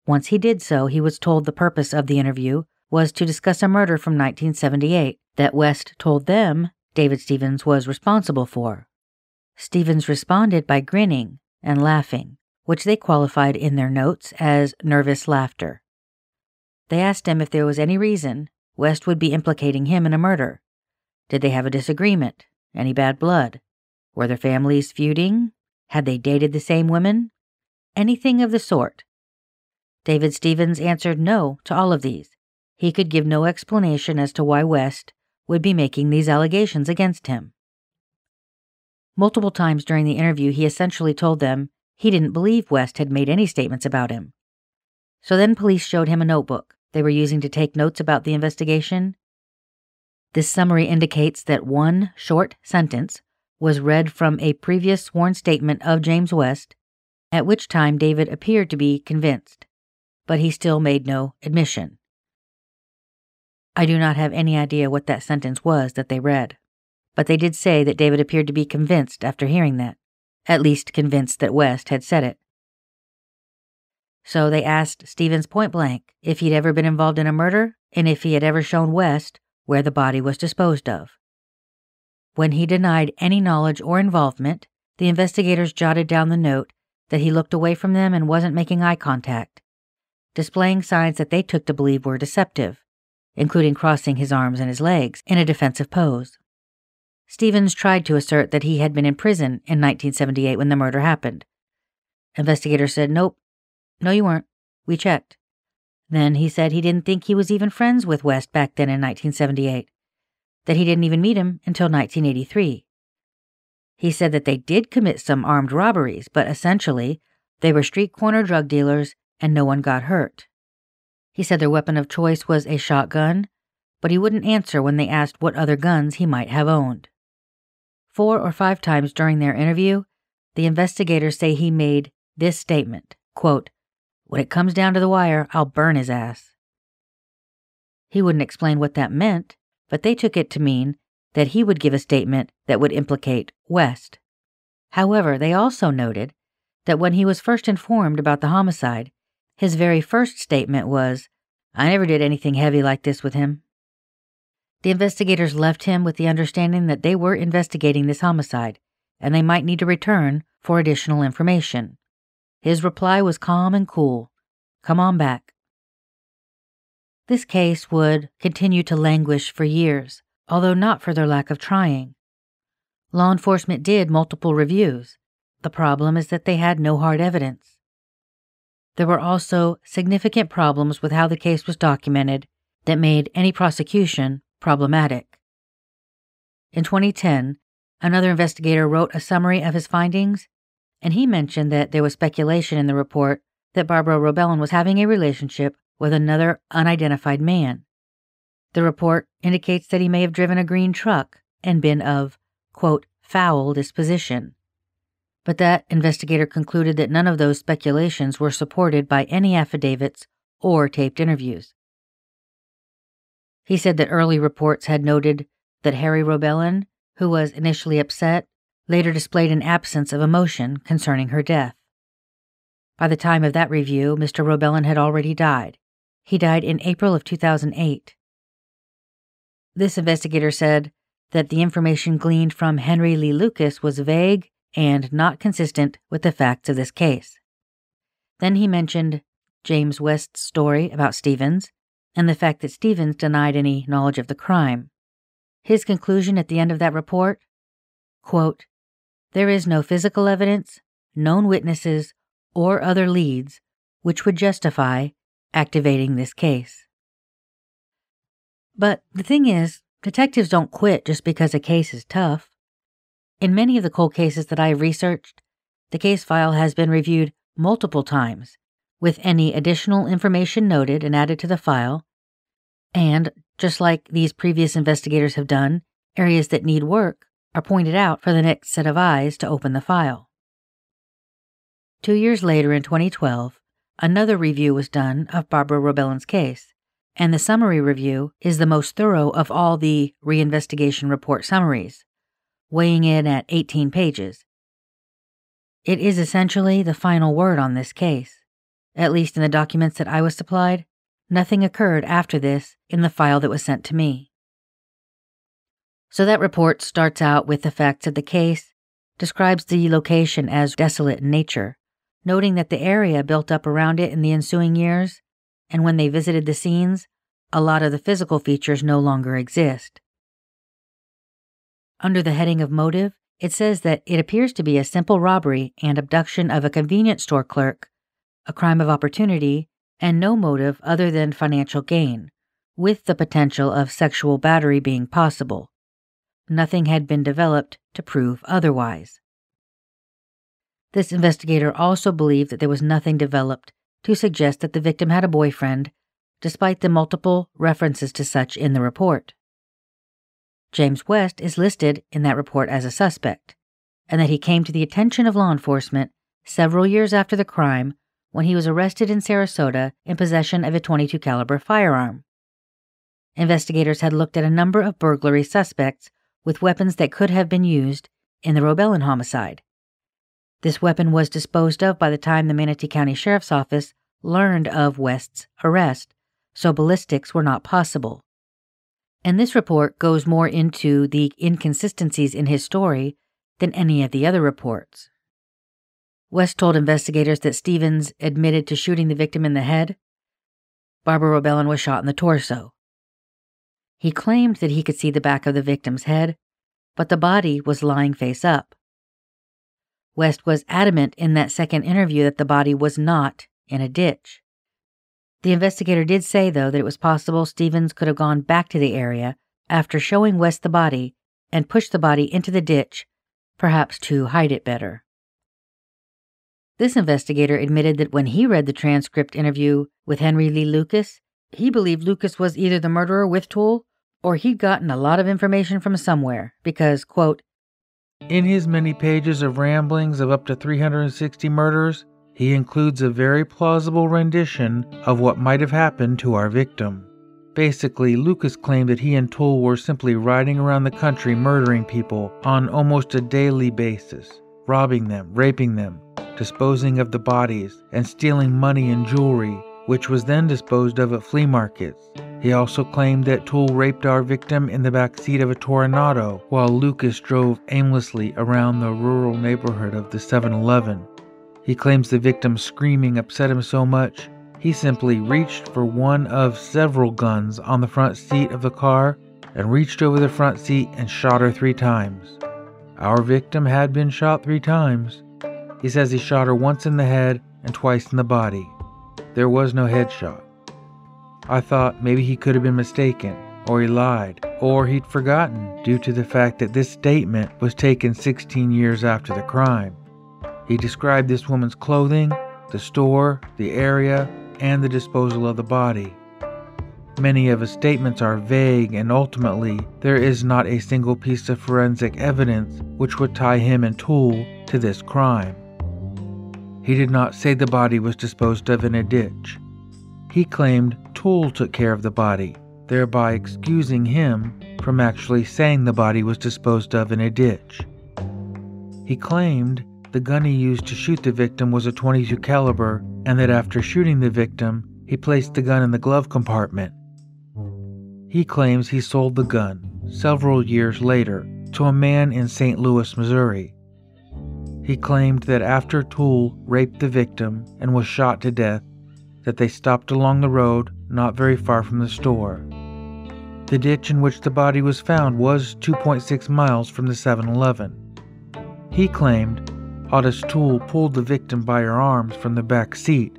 Once he did so, he was told the purpose of the interview was to discuss a murder from 1978 that West told them David Stevens was responsible for. Stevens responded by grinning and laughing, which they qualified in their notes as nervous laughter. They asked him if there was any reason West would be implicating him in a murder. Did they have a disagreement? Any bad blood? Were their families feuding? Had they dated the same women? Anything of the sort. David Stevens answered no to all of these. He could give no explanation as to why West would be making these allegations against him. Multiple times during the interview, he essentially told them he didn't believe West had made any statements about him. So then police showed him a notebook they were using to take notes about the investigation. This summary indicates that one short sentence was read from a previous sworn statement of James West, at which time David appeared to be convinced, but he still made no admission. I do not have any idea what that sentence was that they read, but they did say that David appeared to be convinced after hearing that, at least convinced that West had said it. So they asked Stevens point blank if he'd ever been involved in a murder and if he had ever shown West where the body was disposed of. When he denied any knowledge or involvement, the investigators jotted down the note that he looked away from them and wasn't making eye contact, displaying signs that they took to believe were deceptive, including crossing his arms and his legs in a defensive pose. Stevens tried to assert that he had been in prison in 1978 when the murder happened. Investigators said, "Nope, no you weren't. We checked." Then he said he didn't think he was even friends with West back then in 1978, that he didn't even meet him until 1983. He said that they did commit some armed robberies, but essentially they were street corner drug dealers and no one got hurt. He said their weapon of choice was a shotgun, but he wouldn't answer when they asked what other guns he might have owned. 4 or 5 times during their interview, the investigators say he made this statement, quote, "When it comes down to the wire, I'll burn his ass." He wouldn't explain what that meant, but they took it to mean that he would give a statement that would implicate West. However, they also noted that when he was first informed about the homicide, his very first statement was, "I never did anything heavy like this with him." The investigators left him with the understanding that they were investigating this homicide, and they might need to return for additional information. His reply was calm and cool. "Come on back." This case would continue to languish for years, although not for their lack of trying. Law enforcement did multiple reviews. The problem is that they had no hard evidence. There were also significant problems with how the case was documented that made any prosecution problematic. In 2010, another investigator wrote a summary of his findings, and he mentioned that there was speculation in the report that Barbara Robelen was having a relationship with another unidentified man. The report indicates that he may have driven a green truck and been of, quote, "foul disposition." But that investigator concluded that none of those speculations were supported by any affidavits or taped interviews. He said that early reports had noted that Harry Robelen, who was initially upset, later displayed an absence of emotion concerning her death. By the time of that review, Mr. Robelen had already died. He died in April of 2008. This investigator said that the information gleaned from Henry Lee Lucas was vague and not consistent with the facts of this case. Then he mentioned James West's story about Stevens and the fact that Stevens denied any knowledge of the crime. His conclusion at the end of that report, quote, "There is no physical evidence, known witnesses, or other leads which would justify activating this case." But the thing is, detectives don't quit just because a case is tough. In many of the cold cases that I have researched, the case file has been reviewed multiple times, with any additional information noted and added to the file, and, just like these previous investigators have done, areas that need work are pointed out for the next set of eyes to open the file. 2 years later, in 2012, another review was done of Barbara Robelen's case, and the summary review is the most thorough of all the reinvestigation report summaries, weighing in at 18 pages. It is essentially the final word on this case. At least in the documents that I was supplied, nothing occurred after this in the file that was sent to me. So that report starts out with the facts of the case, describes the location as desolate in nature, noting that the area built up around it in the ensuing years, and when they visited the scenes, a lot of the physical features no longer exist. Under the heading of motive, it says that it appears to be a simple robbery and abduction of a convenience store clerk, a crime of opportunity, and no motive other than financial gain, with the potential of sexual battery being possible. Nothing had been developed to prove otherwise. This investigator also believed that there was nothing developed to suggest that the victim had a boyfriend, despite the multiple references to such in the report. James West is listed in that report as a suspect, and that he came to the attention of law enforcement several years after the crime when he was arrested in Sarasota in possession of a .22 caliber firearm. Investigators had looked at a number of burglary suspects with weapons that could have been used in the Robelen homicide. This weapon was disposed of by the time the Manatee County Sheriff's Office learned of West's arrest, so ballistics were not possible. And this report goes more into the inconsistencies in his story than any of the other reports. West told investigators that Stevens admitted to shooting the victim in the head. Barbara Robelen was shot in the torso. He claimed that he could see the back of the victim's head, but the body was lying face up. West was adamant in that second interview that the body was not in a ditch. The investigator did say, though, that it was possible Stevens could have gone back to the area after showing West the body and pushed the body into the ditch, perhaps to hide it better. This investigator admitted that when he read the transcript interview with Henry Lee Lucas, he believed Lucas was either the murderer with Toole or he'd gotten a lot of information from somewhere because, quote, "In his many pages of ramblings of up to 360 murders, he includes a very plausible rendition of what might have happened to our victim." Basically, Lucas claimed that he and Toole were simply riding around the country murdering people on almost a daily basis, robbing them, raping them, disposing of the bodies, and stealing money and jewelry, which was then disposed of at flea markets. He also claimed that Toole raped our victim in the back seat of a Toronado while Lucas drove aimlessly around the rural neighborhood of the 7-11. He claims the victim's screaming upset him so much, he simply reached for one of several guns on the front seat of the car and reached over the front seat and shot her 3 times. Our victim had been shot 3 times. He says he shot her once in the head and twice in the body. There was no headshot. I thought maybe he could have been mistaken, or he lied, or he'd forgotten due to the fact that this statement was taken 16 years after the crime. He described this woman's clothing, the store, the area, and the disposal of the body. Many of his statements are vague, and ultimately, there is not a single piece of forensic evidence which would tie him and Toole to this crime. He did not say the body was disposed of in a ditch. He claimed Toole took care of the body, thereby excusing him from actually saying the body was disposed of in a ditch. He claimed the gun he used to shoot the victim was a .22 caliber, and that after shooting the victim, he placed the gun in the glove compartment. He claims he sold the gun several years later to a man in St. Louis, Missouri. He claimed that after Toole raped the victim and was shot to death, that they stopped along the road not very far from the store. The ditch in which the body was found was 2.6 miles from the 7-Eleven. He claimed Otis Toole pulled the victim by her arms from the back seat.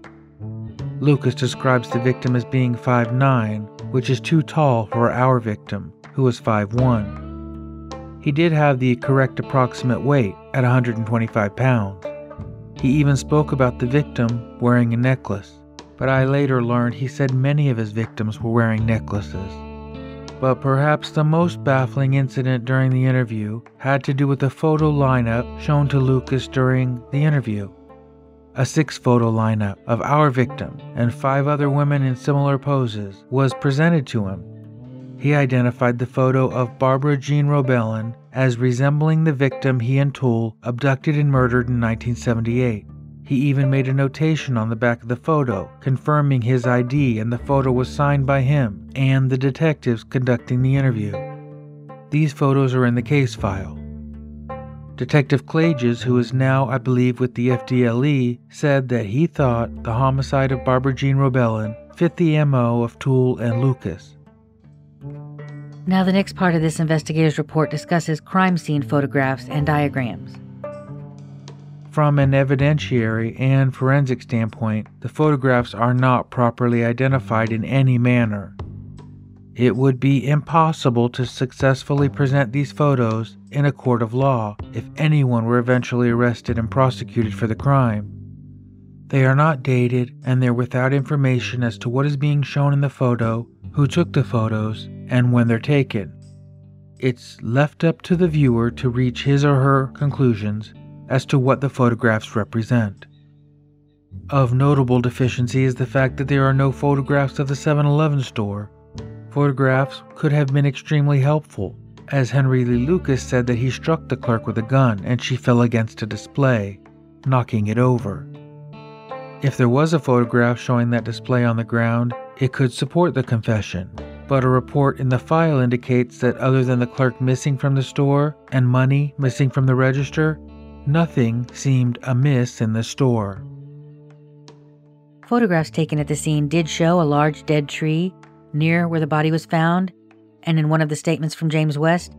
Lucas describes the victim as being 5'9", which is too tall for our victim, who was 5'1". He did have the correct approximate weight at 125 pounds. He even spoke about the victim wearing a necklace, but I later learned he said many of his victims were wearing necklaces. But perhaps the most baffling incident during the interview had to do with the photo lineup shown to Lucas during the interview. A 6-photo lineup of our victim and 5 other women in similar poses was presented to him. He identified the photo of Barbara Jean Robelen as resembling the victim he and Toole abducted and murdered in 1978. He even made a notation on the back of the photo, confirming his ID, and the photo was signed by him and the detectives conducting the interview. These photos are in the case file. Detective Klages, who is now, I believe, with the FDLE, said that he thought the homicide of Barbara Jean Robelen fit the M.O. of Toole and Lucas. Now the next part of this investigator's report discusses crime scene photographs and diagrams. From an evidentiary and forensic standpoint, the photographs are not properly identified in any manner. It would be impossible to successfully present these photos in a court of law if anyone were eventually arrested and prosecuted for the crime. They are not dated, and they're without information as to what is being shown in the photo, who took the photos, and when they're taken. It's left up to the viewer to reach his or her conclusions as to what the photographs represent. Of notable deficiency is the fact that there are no photographs of the 7-Eleven store. Photographs could have been extremely helpful, as Henry Lee Lucas said that he struck the clerk with a gun and she fell against a display, knocking it over. If there was a photograph showing that display on the ground, it could support the confession, but a report in the file indicates that other than the clerk missing from the store and money missing from the register, nothing seemed amiss in the store. Photographs taken at the scene did show a large dead tree near where the body was found, and in one of the statements from James West,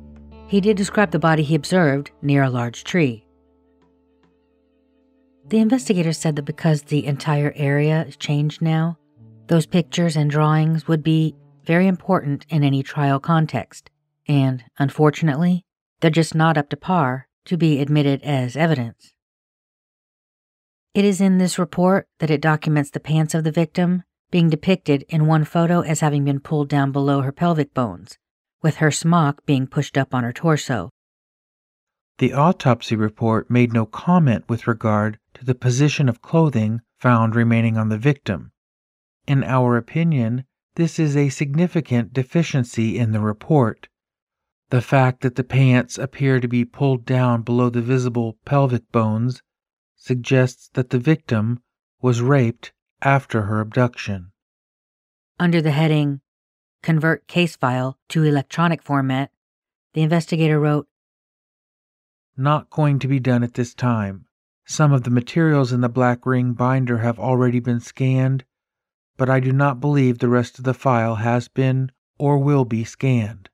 he did describe the body he observed near a large tree. The investigator said that because the entire area is changed now, those pictures and drawings would be very important in any trial context, and unfortunately, they're just not up to par to be admitted as evidence. It is in this report that it documents the pants of the victim being depicted in one photo as having been pulled down below her pelvic bones, with her smock being pushed up on her torso. The autopsy report made no comment with regard to the position of clothing found remaining on the victim. In our opinion, this is a significant deficiency in the report. The fact that the pants appear to be pulled down below the visible pelvic bones suggests that the victim was raped after her abduction. Under the heading, Convert Case File to Electronic Format, the investigator wrote, "Not going to be done at this time. Some of the materials in the black ring binder have already been scanned, but I do not believe the rest of the file has been or will be scanned."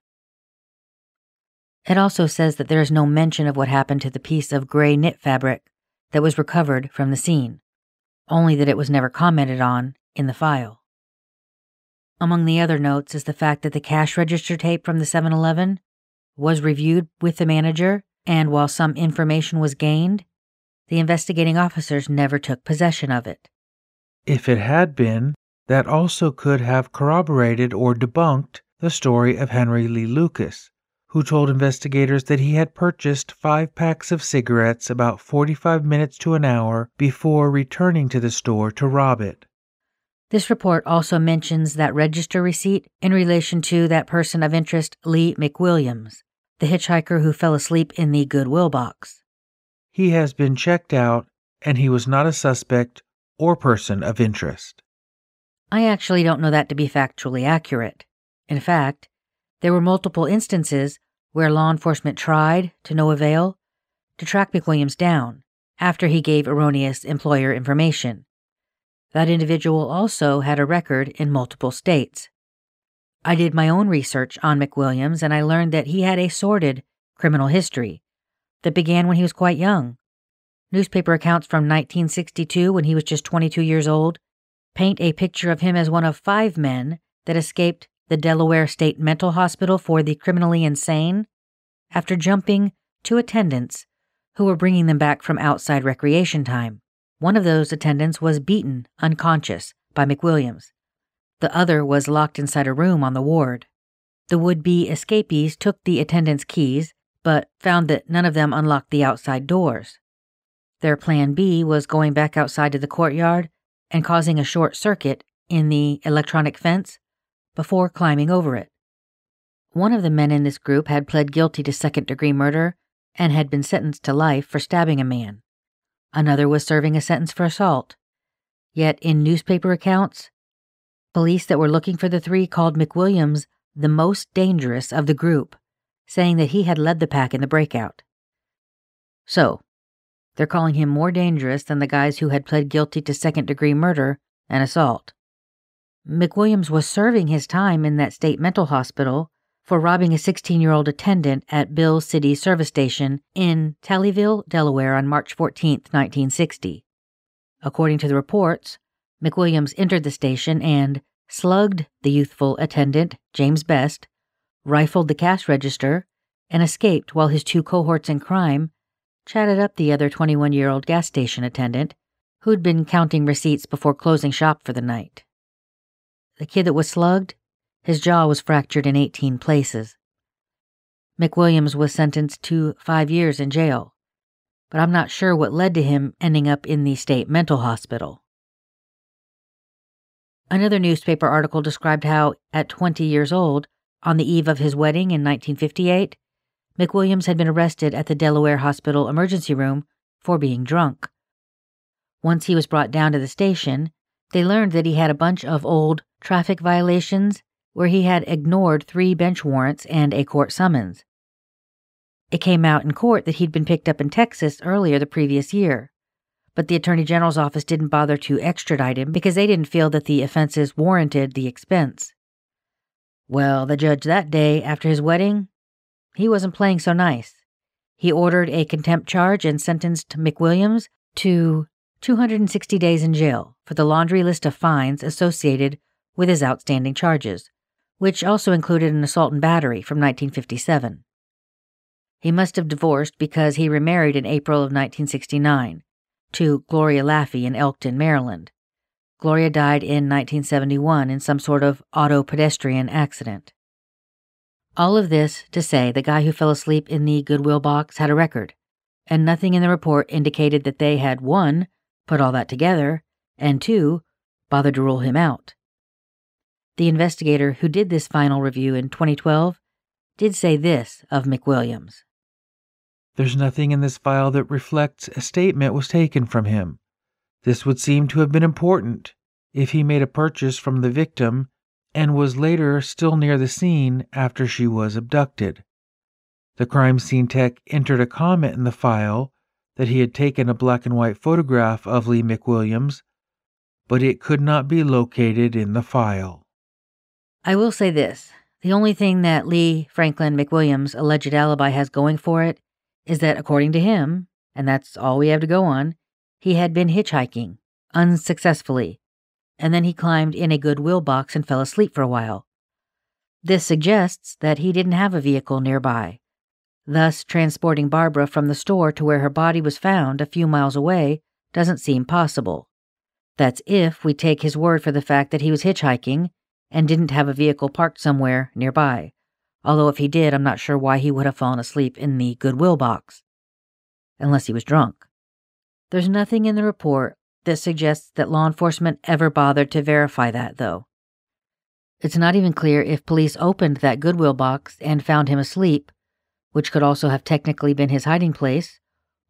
It also says that there is no mention of what happened to the piece of gray knit fabric that was recovered from the scene, only that it was never commented on in the file. Among the other notes is the fact that the cash register tape from the 7-Eleven was reviewed with the manager, and while some information was gained, the investigating officers never took possession of it. If it had been, that also could have corroborated or debunked the story of Henry Lee Lucas, who told investigators that he had purchased 5 packs of cigarettes about 45 minutes to an hour before returning to the store to rob it. This report also mentions that register receipt in relation to that person of interest, Lee McWilliams, the hitchhiker who fell asleep in the Goodwill box. He has been checked out, and he was not a suspect or person of interest. I actually don't know that to be factually accurate. In fact, there were multiple instances where law enforcement tried, to no avail, to track McWilliams down after he gave erroneous employer information. That individual also had a record in multiple states. I did my own research on McWilliams, and I learned that he had a sordid criminal history that began when he was quite young. Newspaper accounts from 1962, when he was just 22 years old, paint a picture of him as one of 5 men that escaped the Delaware State Mental Hospital for the Criminally Insane after jumping 2 attendants who were bringing them back from outside recreation time. One of those attendants was beaten unconscious by McWilliams. The other was locked inside a room on the ward. The would-be escapees took the attendants' keys, but found that none of them unlocked the outside doors. Their plan B was going back outside to the courtyard and causing a short circuit in the electronic fence before climbing over it. One of the men in this group had pled guilty to second-degree murder and had been sentenced to life for stabbing a man. Another was serving a sentence for assault. Yet in newspaper accounts, police that were looking for the 3 called McWilliams the most dangerous of the group, saying that he had led the pack in the breakout. So, they're calling him more dangerous than the guys who had pled guilty to second-degree murder and assault. McWilliams was serving his time in that state mental hospital for robbing a 16-year-old attendant at Bill City Service Station in Tallyville, Delaware on March 14, 1960. According to the reports, McWilliams entered the station and slugged the youthful attendant, James Best, rifled the cash register, and escaped while his 2 cohorts in crime chatted up the other 21-year-old gas station attendant who'd been counting receipts before closing shop for the night. The kid that was slugged, his jaw was fractured in 18 places. McWilliams was sentenced to 5 years in jail, but I'm not sure what led to him ending up in the state mental hospital. Another newspaper article described how, at 20 years old, on the eve of his wedding in 1958, McWilliams had been arrested at the Delaware Hospital emergency room for being drunk. Once he was brought down to the station, they learned that he had a bunch of old traffic violations where he had ignored 3 bench warrants and a court summons. It came out in court that he'd been picked up in Texas earlier the previous year, but the Attorney General's office didn't bother to extradite him because they didn't feel that the offenses warranted the expense. Well, the judge that day, after his wedding, he wasn't playing so nice. He ordered a contempt charge and sentenced McWilliams to 260 days in jail for the laundry list of fines associated with his outstanding charges, which also included an assault and battery from 1957. He must have divorced because he remarried in April of 1969. To Gloria Laffey in Elkton, Maryland. Gloria died in 1971 in some sort of auto-pedestrian accident. All of this to say the guy who fell asleep in the Goodwill box had a record, and nothing in the report indicated that they had 1, put all that together, and 2, bothered to rule him out. The investigator who did this final review in 2012 did say this of McWilliams. There's nothing in this file that reflects a statement was taken from him. This would seem to have been important if he made a purchase from the victim and was later still near the scene after she was abducted. The crime scene tech entered a comment in the file that he had taken a black and white photograph of Lee McWilliams, but it could not be located in the file. I will say this. The only thing that Lee Franklin McWilliams' alleged alibi has going for it is that according to him, and that's all we have to go on, he had been hitchhiking, unsuccessfully, and then he climbed in a Goodwill box and fell asleep for a while. This suggests that he didn't have a vehicle nearby, thus transporting Barbara from the store to where her body was found a few miles away doesn't seem possible. That's if we take his word for the fact that he was hitchhiking and didn't have a vehicle parked somewhere nearby. Although if he did, I'm not sure why he would have fallen asleep in the Goodwill box, unless he was drunk. There's nothing in the report that suggests that law enforcement ever bothered to verify that, though. It's not even clear if police opened that Goodwill box and found him asleep, which could also have technically been his hiding place,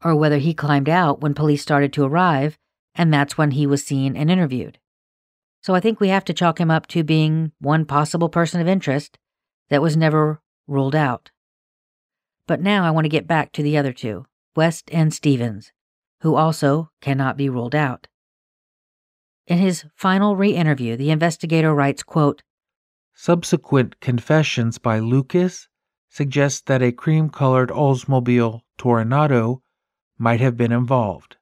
or whether he climbed out when police started to arrive, and that's when he was seen and interviewed. So I think we have to chalk him up to being one possible person of interest that was never ruled out. But now I want to get back to the other 2, West and Stevens, who also cannot be ruled out. In his final re-interview, the investigator writes, quote, "Subsequent confessions by Lucas suggest that a cream-colored Oldsmobile Toronado might have been involved."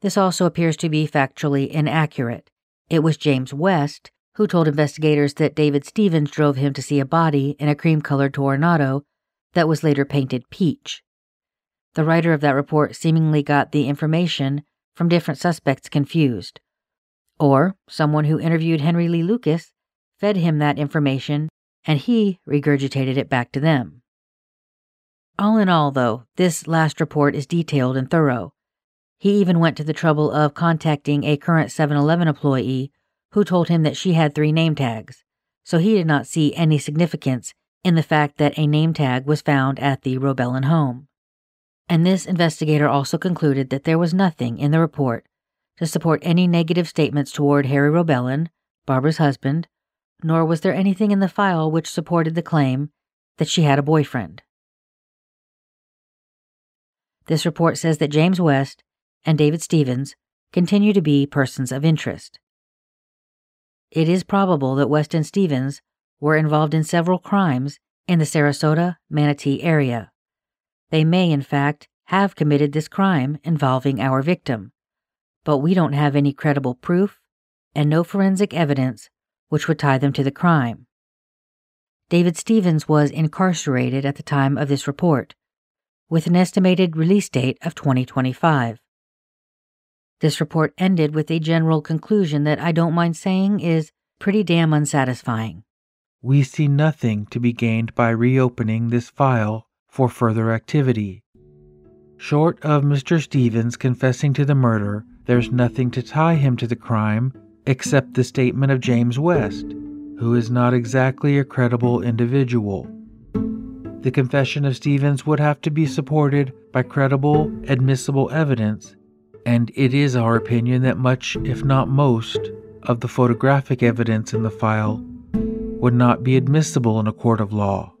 This also appears to be factually inaccurate. It was James West who told investigators that David Stevens drove him to see a body in a cream-colored Toronado that was later painted peach. The writer of that report seemingly got the information from different suspects confused. Or someone who interviewed Henry Lee Lucas fed him that information, and he regurgitated it back to them. All in all, though, this last report is detailed and thorough. He even went to the trouble of contacting a current 7-11 employee who told him that she had 3 name tags, so he did not see any significance in the fact that a name tag was found at the Robelen home. And this investigator also concluded that there was nothing in the report to support any negative statements toward Harry Robelen, Barbara's husband, nor was there anything in the file which supported the claim that she had a boyfriend. This report says that James West and David Stevens continue to be persons of interest. It is probable that West and Stevens were involved in several crimes in the Sarasota, Manatee area. They may, in fact, have committed this crime involving our victim, but we don't have any credible proof and no forensic evidence which would tie them to the crime. David Stevens was incarcerated at the time of this report, with an estimated release date of 2025. This report ended with a general conclusion that I don't mind saying is pretty damn unsatisfying. We see nothing to be gained by reopening this file for further activity. Short of Mr. Stevens confessing to the murder, there's nothing to tie him to the crime except the statement of James West, who is not exactly a credible individual. The confession of Stevens would have to be supported by credible, admissible evidence, and it is our opinion that much, if not most, of the photographic evidence in the file would not be admissible in a court of law.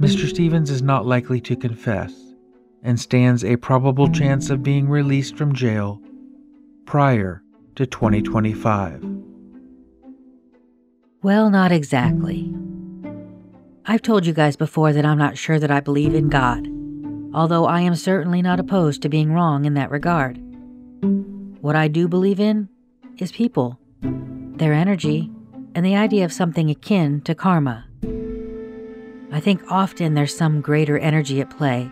Mr. Stevens is not likely to confess, and stands a probable chance of being released from jail prior to 2025. Well, not exactly. I've told you guys before that I'm not sure that I believe in God, although I am certainly not opposed to being wrong in that regard. What I do believe in is people, their energy, and the idea of something akin to karma. I think often there's some greater energy at play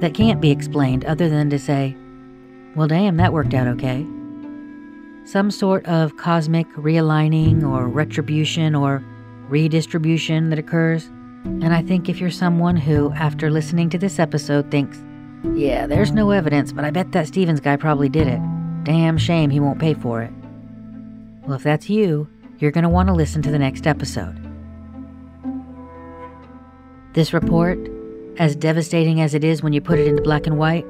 that can't be explained other than to say, well, damn, that worked out okay. Some sort of cosmic realigning or retribution or redistribution that occurs, and I think if you're someone who, after listening to this episode, thinks, yeah, there's no evidence, but I bet that Stevens guy probably did it. Damn shame he won't pay for it. Well, if that's you, you're going to want to listen to the next episode. This report, as devastating as it is when you put it into black and white,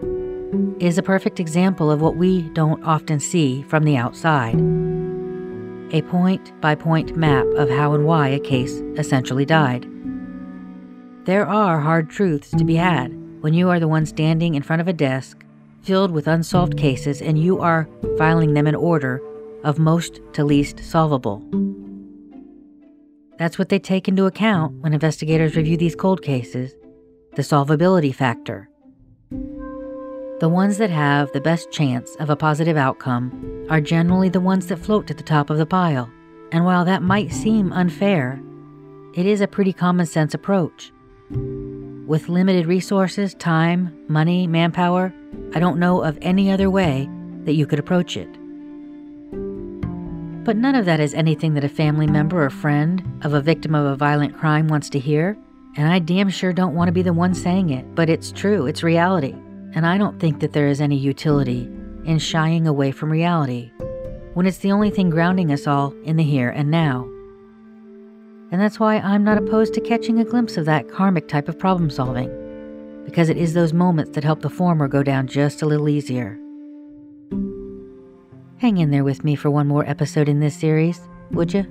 is a perfect example of what we don't often see from the outside. A point-by-point map of how and why a case essentially died. There are hard truths to be had when you are the one standing in front of a desk filled with unsolved cases and you are filing them in order of most to least solvable. That's what they take into account when investigators review these cold cases, the solvability factor. The ones that have the best chance of a positive outcome are generally the ones that float to the top of the pile, and while that might seem unfair, it is a pretty common sense approach. With limited resources, time, money, manpower, I don't know of any other way that you could approach it. But none of that is anything that a family member or friend of a victim of a violent crime wants to hear, and I damn sure don't want to be the one saying it, but it's true, it's reality. And I don't think that there is any utility in shying away from reality when it's the only thing grounding us all in the here and now. And that's why I'm not opposed to catching a glimpse of that karmic type of problem solving, because it is those moments that help the former go down just a little easier. Hang in there with me for one more episode in this series, would you?